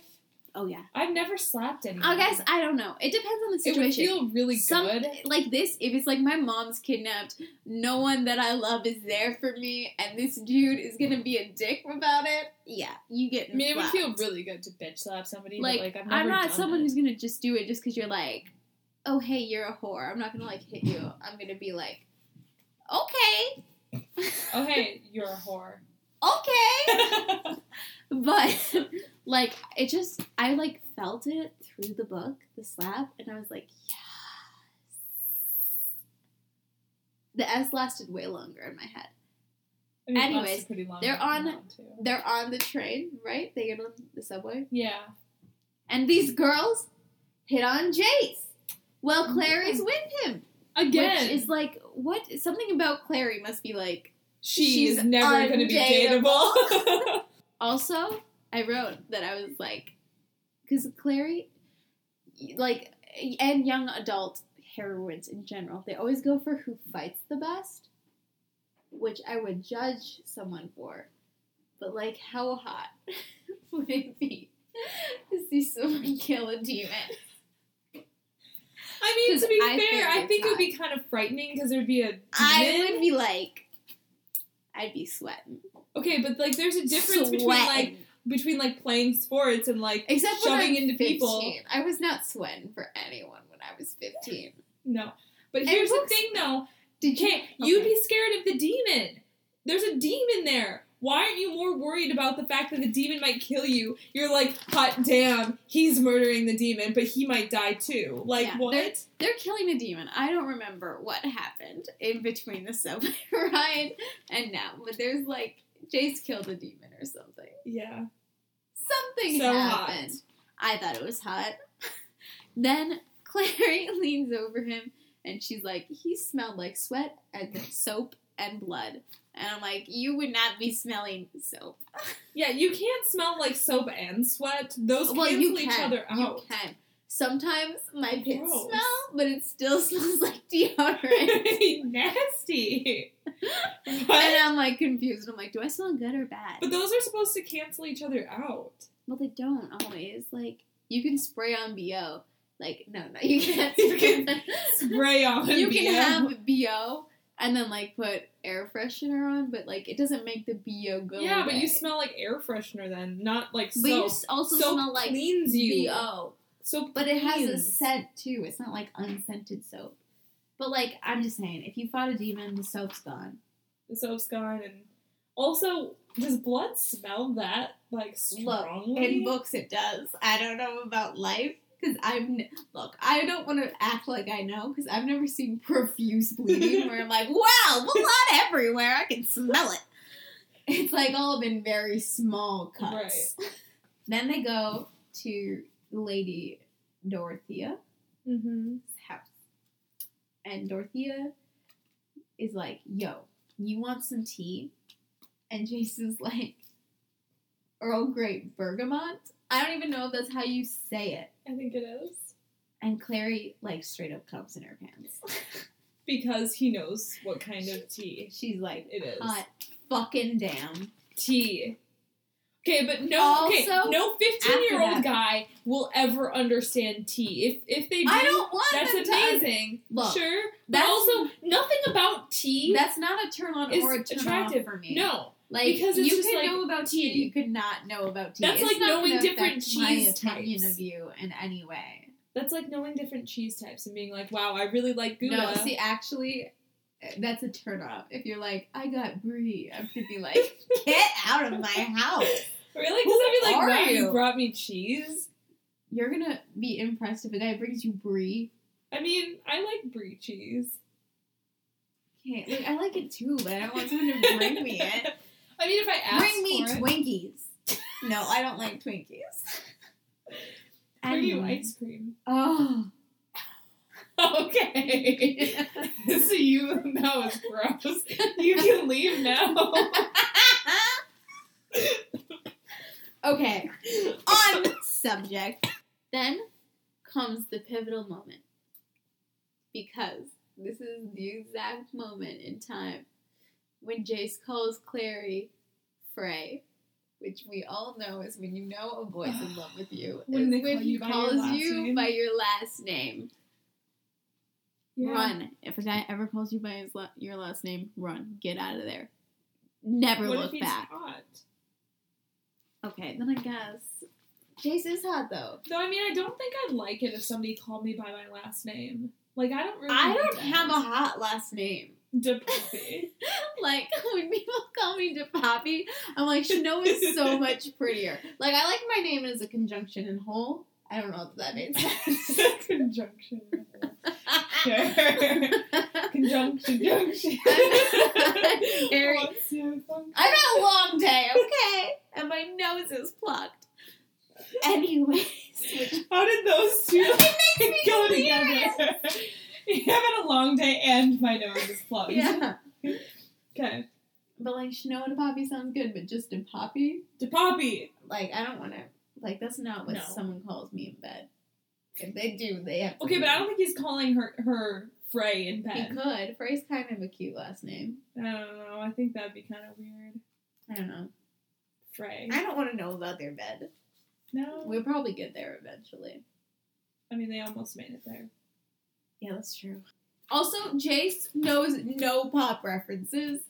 Oh, yeah. I've never slapped anyone. I guess, I don't know. It depends on the situation. It would feel really good. Like this, if it's like my mom's kidnapped, no one that I love is there for me, and this dude is going to be a dick about it, yeah, you get slapped. I mean, it would feel really good to bitch slap somebody, but I've never I'm not done someone it. Who's going to just do it just because you're like, oh, hey, you're a whore. I'm not going to, like, hit you. I'm going to be like, okay. Oh, hey, you're a whore. Okay. But, like, it just, I, like, felt it through the book, the slap, and I was like, yes. The S lasted way longer in my head. I mean, anyways, they're on the train, right? They get on the subway? Yeah. And these girls hit on Jace while Clary's with him. Again. Which is like, what? Something about Clary must be like, she's never going to be dateable. Also, I wrote that I was like, because Clary, like, and young adult heroines in general, they always go for who fights the best. which I would judge someone for, but, like, how hot would it be to see someone kill a demon? I mean, to be fair, I think it would be kind of frightening, because there'd be a demon. I would be, like, I'd be sweating. Okay, but, like, there's a difference between playing sports and, like, except shoving into 15. People. I was not sweating for anyone when I was 15. No. But here's the thing, though. You'd be scared of the demon. There's a demon there. Why aren't you more worried about the fact that the demon might kill you? You're like, hot damn, he's murdering the demon, but he might die too. Like, yeah, what? They're killing the demon. I don't remember what happened in between the subway ride and now, but there's like, Jace killed a demon or something. Yeah. Something happened. Hot. I thought it was hot. Then Clary leans over him. And she's like, he smelled like sweat and soap and blood. And I'm like, you would not be smelling soap. Yeah, you can't smell like soap and sweat. Those cancel each other out. You can. Sometimes my pits smell, but it still smells like deodorant. Nasty. And I'm like confused. I'm like, do I smell good or bad? But those are supposed to cancel each other out. Well, they don't always. Like, you can spray on BO. Like, no, you can't. You can spray on BO. You can have BO and then, like, put air freshener on, but, like, it doesn't make the BO go away. Yeah, but you smell like air freshener then, not like soap. But you also smell like cleans you. BO. Soap but cleans. It has a scent, too. It's not, like, unscented soap. But, like, I'm just saying, if you fought a demon, the soap's gone. The soap's gone, and also, does blood smell that, like, strongly? Look, in books it does. I don't know about life. Because I don't want to act like I know, because I've never seen profuse bleeding where I'm like, wow, blood everywhere, I can smell it. It's like all been very small cuts. Right. Then they go to Lady Dorothea's house. And Dorothea is like, yo, you want some tea? And Jason's like, Earl Grey Bergamot? I don't even know if that's how you say it. I think it is. And Clary, like, straight up comes in her pants. Because he knows what kind of tea. She's like, it is. Hot fucking damn. Tea. Okay, but no 15-year-old guy will ever understand tea. If they do, I don't want that's amazing. Look, sure. But also, nothing about tea. That's not a turn on or a turn attractive for me. No. Like, because it's you could like know about tea, you could not know about tea. That's it's like knowing different cheese types. My opinion of you in any way. That's like knowing different cheese types and being like, wow, I really like Gouda. No, see, actually, that's a turn-off. If you're like, I got brie, I'm going to be like, get out of my house. Really? Because I'd be like, wow, you brought me cheese? You're going to be impressed if a guy brings you brie. I mean, I like brie cheese. Okay, like, I like it too, but I don't want someone to bring me it. I mean, if I ask Twinkies. No, I don't like Twinkies. Bring you ice cream. Oh. Okay. So that was gross. You can leave now. Okay. On subject. Then comes the pivotal moment. Because this is the exact moment in time when Jace calls Clary Frey, which we all know is when you know a boy's in love with you. When he calls you by your last name. Yeah. Run. If a guy ever calls you by your last name, run. Get out of there. Never look back. Hot? Okay, then I guess. Jace is hot, though. No, I mean, I don't think I'd like it if somebody called me by my last name. Like, I don't have a hot last name. DePoppy. Like, when people call me DePoppy, I'm like, Chenoa is so much prettier. Like, I like my name as a conjunction in whole. I don't know what that means. Conjunction in whole. Sure. Conjunction. I've had a long day, okay? And my nose is plucked. Anyways. How did those two go together? I've had a long day and my nose is plugged. Yeah. Okay. But like, Chenoa DePoppy sounds good, but just DePoppy? DePoppy! Like, I don't want to. Like, that's not what someone calls me in bed. If they do, they have to. Okay, but I don't think he's calling her Frey in pen. He could. Frey's kind of a cute last name. I don't know. I think that'd be kind of weird. I don't know. Frey. I don't want to know about their bed. No. We'll probably get there eventually. I mean, they almost made it there. Yeah, that's true. Also, Jace knows no pop references,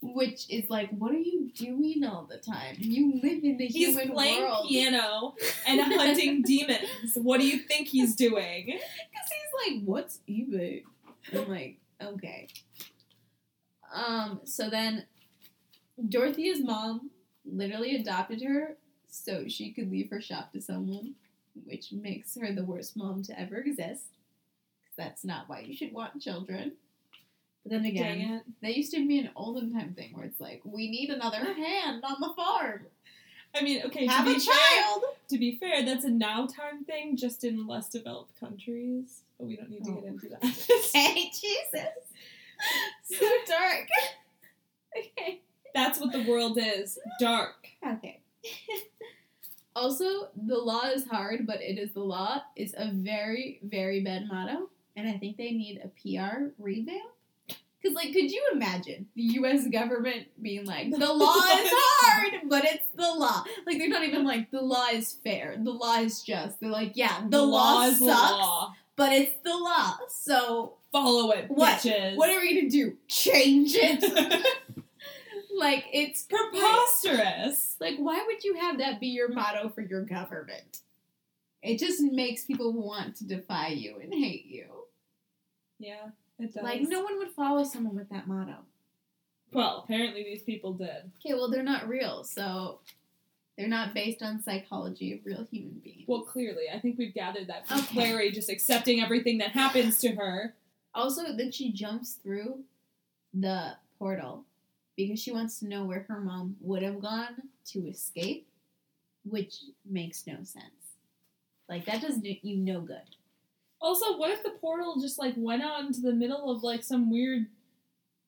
which is like, what are you doing all the time? You live in the human world. He's playing piano and hunting demons. What do you think he's doing? Because he's like, what's eBay? I'm like, okay. So then, Dorothea's mom literally adopted her so she could leave her shop to someone, which makes her the worst mom to ever exist. That's not why you should want children. But then again, that used to be an olden time thing where it's like, we need another hand on the farm. I mean, okay, have a child. To be fair, that's a now time thing, just in less developed countries. But we don't need to get into that. Okay, Jesus, so dark. Okay, that's what the world is, dark. Okay. Also, the law is hard, but it is the law. It's a very, very bad motto. And I think they need a PR revamp. Because, like, could you imagine the U.S. government being like, the law is hard, but it's the law. Like, they're not even like, the law is fair, the law is just. They're like, yeah, the law sucks, the law. But it's the law. So, follow it, bitches. What are we going to do? Change it? Like, it's preposterous. Like, why would you have that be your motto for your government? It just makes people want to defy you and hate you. Yeah, it does. Like, no one would follow someone with that motto. Well, apparently these people did. Okay, well, they're not real, so they're not based on psychology of real human beings. Well, clearly. I think we've gathered that from Clary just accepting everything that happens to her. Also, then she jumps through the portal because she wants to know where her mom would have gone to escape, which makes no sense. Like, that doesn't do you no good. Also, what if the portal just, like, went out into the middle of, like, some weird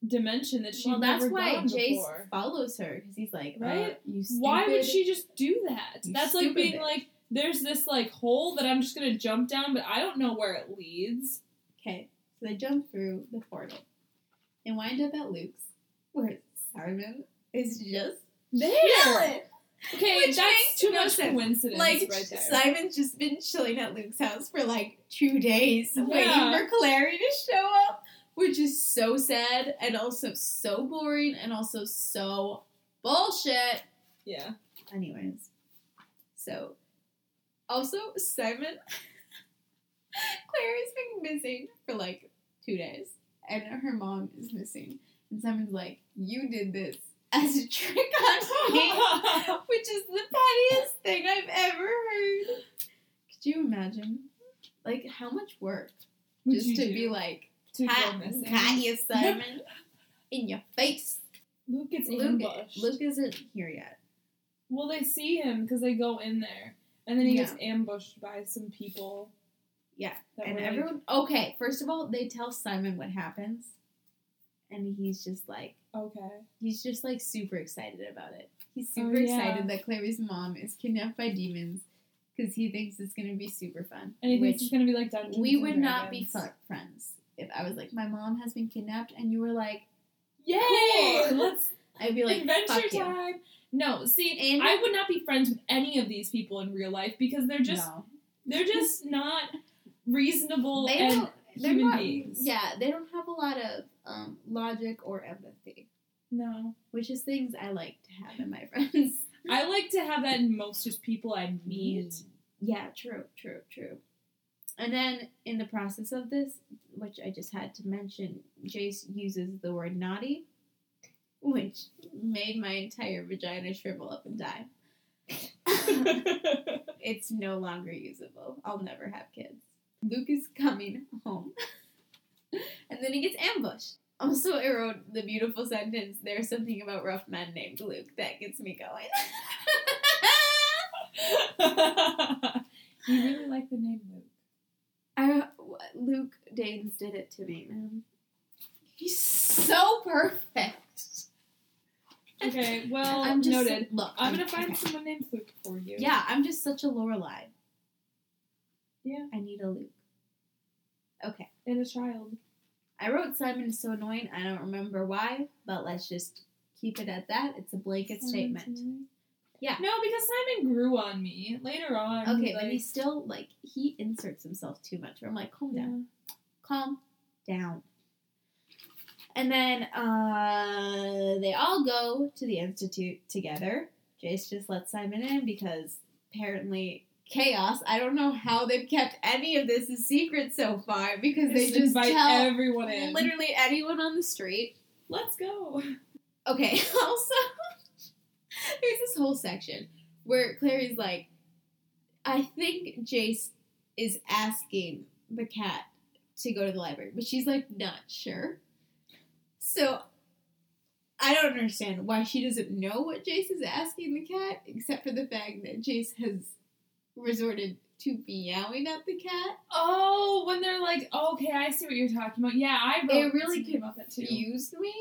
dimension that she never gone before? Well, that's why Jace follows her, because he's like, right? You stupid. Why would she just do that? That's like being like, there's this, like, hole that I'm just going to jump down, but I don't know where it leads. Okay, so they jump through the portal and wind up at Luke's, where Simon is just there. Okay, which that's too much coincidence. Like, right there. Simon's just been chilling at Luke's house for like 2 days, waiting for Clary to show up, which is so sad and also so boring and also so bullshit. Yeah. Anyways, so also Simon, Clary's been missing for like 2 days, and her mom is missing, and Simon's like, "You did this as a trick on me," which is the pettiest thing I've ever heard. Could you imagine? Like, how much work just to be like, caught you, Simon, in your face. Luke isn't here yet. Well, they see him because they go in there, and then he gets ambushed by some people. Yeah, and everyone. Okay, first of all, they tell Simon what happens, and he's just like, okay. He's just, like, super excited about it. He's super excited that Clary's mom is kidnapped by demons because he thinks it's going to be super fun. And he thinks it's going to be, like, Dungeons and Dragons. We would not be friends if I was like, my mom has been kidnapped, and you were like, yay! Cool. Let's I'd be like, adventure time! You. No, see, and I would not be friends with any of these people in real life because they're just not reasonable and human beings. Yeah, they don't have a lot of logic or empathy. No. Which is things I like to have in my friends. I like to have that in most just people I meet. Yeah, true. And then, in the process of this, which I just had to mention, Jace uses the word naughty, which made my entire vagina shrivel up and die. It's no longer usable. I'll never have kids. Luke is coming home. And then he gets ambushed. Also, I wrote the beautiful sentence, "There's something about rough men named Luke that gets me going." You really like the name Luke. Luke Danes did it to me, man. He's so perfect. Okay, well, I'm just noted. Look, I'm going to find someone named Luke for you. Yeah, I'm just such a Lorelai. Yeah. I need a Luke. Okay. And a child. I wrote Simon is so annoying. I don't remember why, but let's just keep it at that. It's a blanket statement. Yeah. No, because Simon grew on me later on. Okay, but he still, he inserts himself too much. I'm like, calm down. Yeah. Calm down. And then they all go to the Institute together. Jace just lets Simon in because apparently chaos. I don't know how they've kept any of this a secret so far because they just invite everyone in. Literally anyone on the street. Let's go. Okay, also, there's this whole section where Clary's like, I think Jace is asking the cat to go to the library, but she's like, not sure. So, I don't understand why she doesn't know what Jace is asking the cat, except for the fact that Jace has resorted to meowing at the cat. Oh, when they're like, okay, I see what you're talking about. Yeah, I wrote it really about that too. Confused me,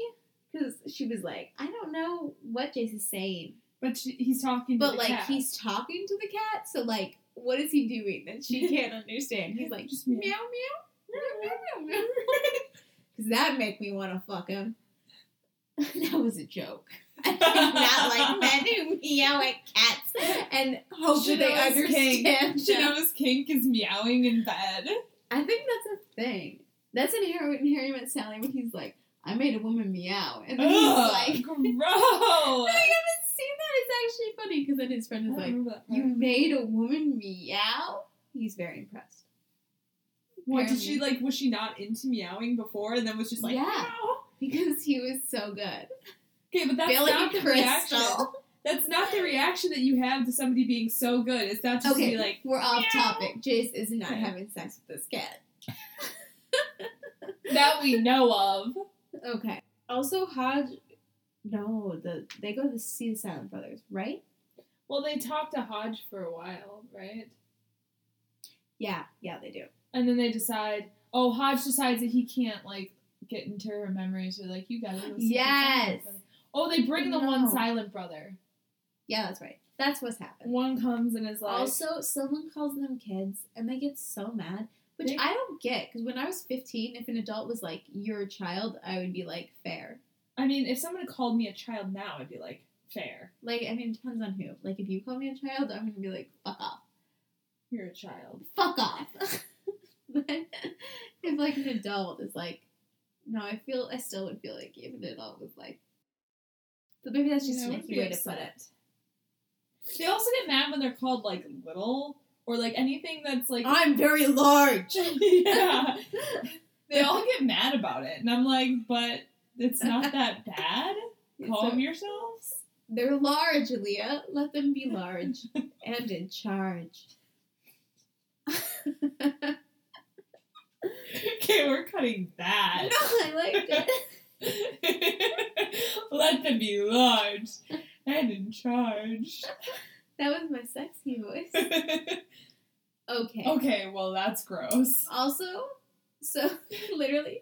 because she was like, I don't know what Jace is saying. But he's talking to the cat. But, he's talking to the cat, so, what is he doing that she can't understand? He's like, just meow, meow, meow, meow, meow, meow. Because that make me want to fuck him. That was a joke. I not like men who meow at cats and hope that they understand. Chenoa's kink is meowing in bed. I think that's a thing. That's in Harry Met Sally when he's like, I made a woman meow. And then he's like, gross. I haven't seen that. It's actually funny because then his friend is like, you made a woman meow? He's very impressed. What did she was she not into meowing before and then was just like, yeah, meow? Because he was so good. Okay, but that's not the reaction. That's not the reaction that you have to somebody being so good. It's not just be like, we're off topic. Jace is not having sex with this cat. That we know of. Okay. Also, they go to see the Silent Brothers, right? Well, they talk to Hodge for a while, right? Yeah, they do. And then they decide, Hodge decides that he can't, get into her memories. So they're like, you gotta go see the Silent Brother. Oh, they bring the one Silent Brother. Yeah, that's right. That's what's happened. One comes and is like... Also, someone calls them kids, and they get so mad, which I don't get, because when I was 15, if an adult was like, you're a child, I would be like, fair. I mean, if someone called me a child now, I'd be like, fair. It depends on who. If you call me a child, I'm gonna be like, fuck off. You're a child. Fuck off. If an adult is like, no, I still would feel like even an adult was like, but maybe that's just a sneaky way to put it. They also get mad when they're called little or anything that's I'm very large. Yeah, they all get mad about it, and I'm like, but it's not that bad. Calm yourselves. They're large, Aaliyah. Let them be large and in charge. Okay, we're cutting that. No, I liked it. Let them be large and in charge. That was my sexy voice. Okay. Okay, well, that's gross. Also, literally,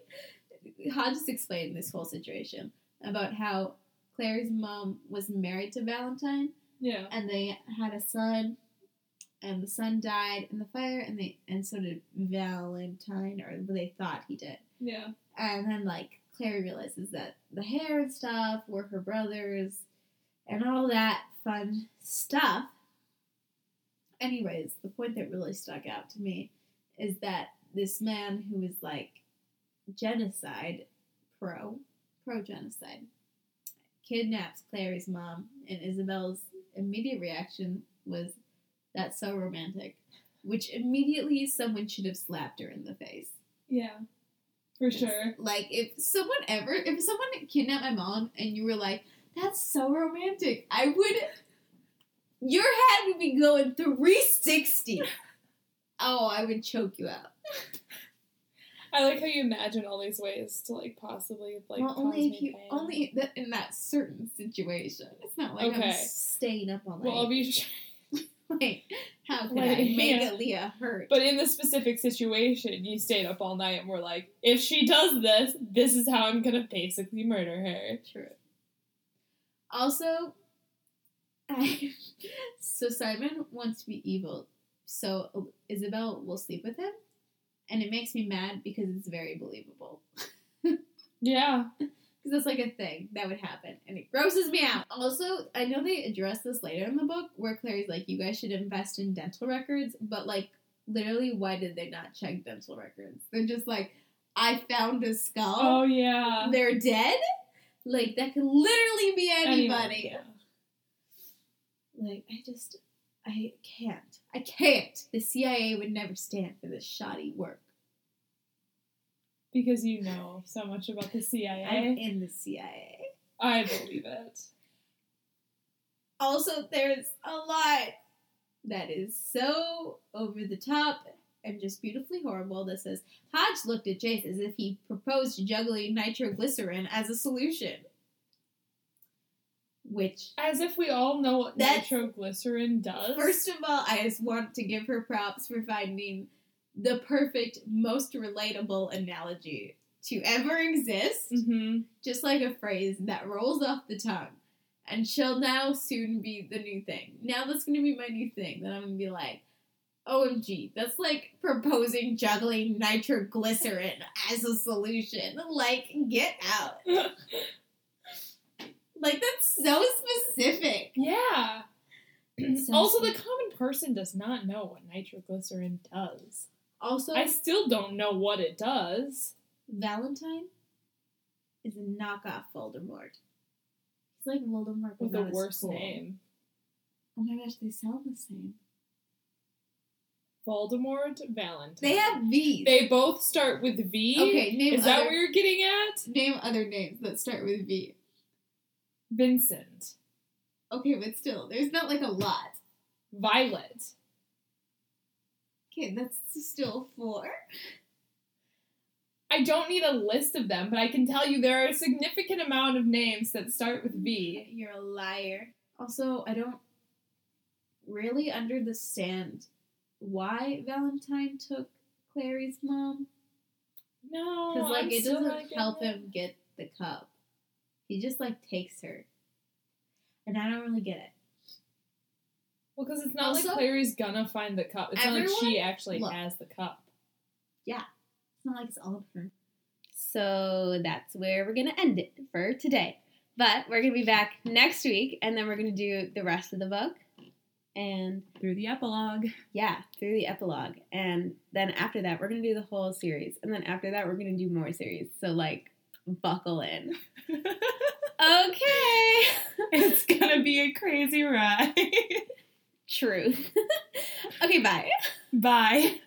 Hodges explained this whole situation about how Clary's mom was married to Valentine. Yeah. And they had a son. And the son died in the fire, and so did Valentine, or they thought he did. Yeah. And then, Clary realizes that the hair and stuff were her brother's, and all that fun stuff. Anyways, the point that really stuck out to me is that this man who is, genocide, pro-genocide, kidnaps Clary's mom, and Isabel's immediate reaction was... That's so romantic. Which immediately someone should have slapped her in the face. Yeah. For sure. If someone kidnapped my mom and you were like, that's so romantic, your head would be going 360. Oh, I would choke you out. I like how you imagine all these ways to, possibly, well, cause only if you, pain. Only in that certain situation. It's not I'm staying up all night. Well, I'll be sure. How could I make Aaliyah hurt? But in this specific situation, you stayed up all night and were like, if she does this, this is how I'm gonna basically murder her. True. Also, Simon wants to be evil, so Isabel will sleep with him, and it makes me mad because it's very believable. Yeah. Because that's like a thing that would happen. And it grosses me out. Also, I know they address this later in the book where Clary's like, you guys should invest in dental records. But like, literally, why did they not check dental records? They're just like, I found a skull. Oh, yeah. They're dead? Like, that could literally be anybody. Like, I can't. I can't. The CIA would never stand for this shoddy work. Because you know so much about the CIA. I'm in the CIA. I believe it. Also, there's a lot that is so over the top and just beautifully horrible that says, Hodge looked at Jace as if he proposed juggling nitroglycerin as a solution. Which... as if we all know what nitroglycerin does. First of all, I just want to give her props for finding the perfect, most relatable analogy to ever exist. Mm-hmm. Just like a phrase that rolls off the tongue. And she'll now soon be the new thing. Now that's going to be my new thing. Then I'm going to be like, OMG, that's like proposing juggling nitroglycerin as a solution. Like, get out. Like, that's so specific. Yeah. Also, the common person does not know what nitroglycerin does. Also, I still don't know what it does. Valentine is a knockoff Voldemort. It's like Voldemort with a worse name. Oh my gosh, they sound the same. Voldemort, Valentine. They have V's. They both start with V. Okay, name is other, that what you're getting at? Name other names that start with V. Vincent. Okay, but still, there's not like a lot. Violet. Okay, that's still 4. I don't need a list of them, but I can tell you there are a significant amount of names that start with V. You're a liar. Also, I don't really understand why Valentine took Clary's mom. No, because like it doesn't help him get the cup. He just like takes her. And I don't really get it. Well, because it's not also, like Clary's gonna find the cup. It's not like she actually has the cup. Yeah. It's not like it's all of her. So that's where we're gonna end it for today. But we're gonna be back next week, and then we're gonna do the rest of the book. And through the epilogue. Yeah, through the epilogue. And then after that, we're gonna do the whole series. And then after that, we're gonna do more series. So, like, buckle in. Okay. It's gonna be a crazy ride. Truth. Okay, bye. Bye.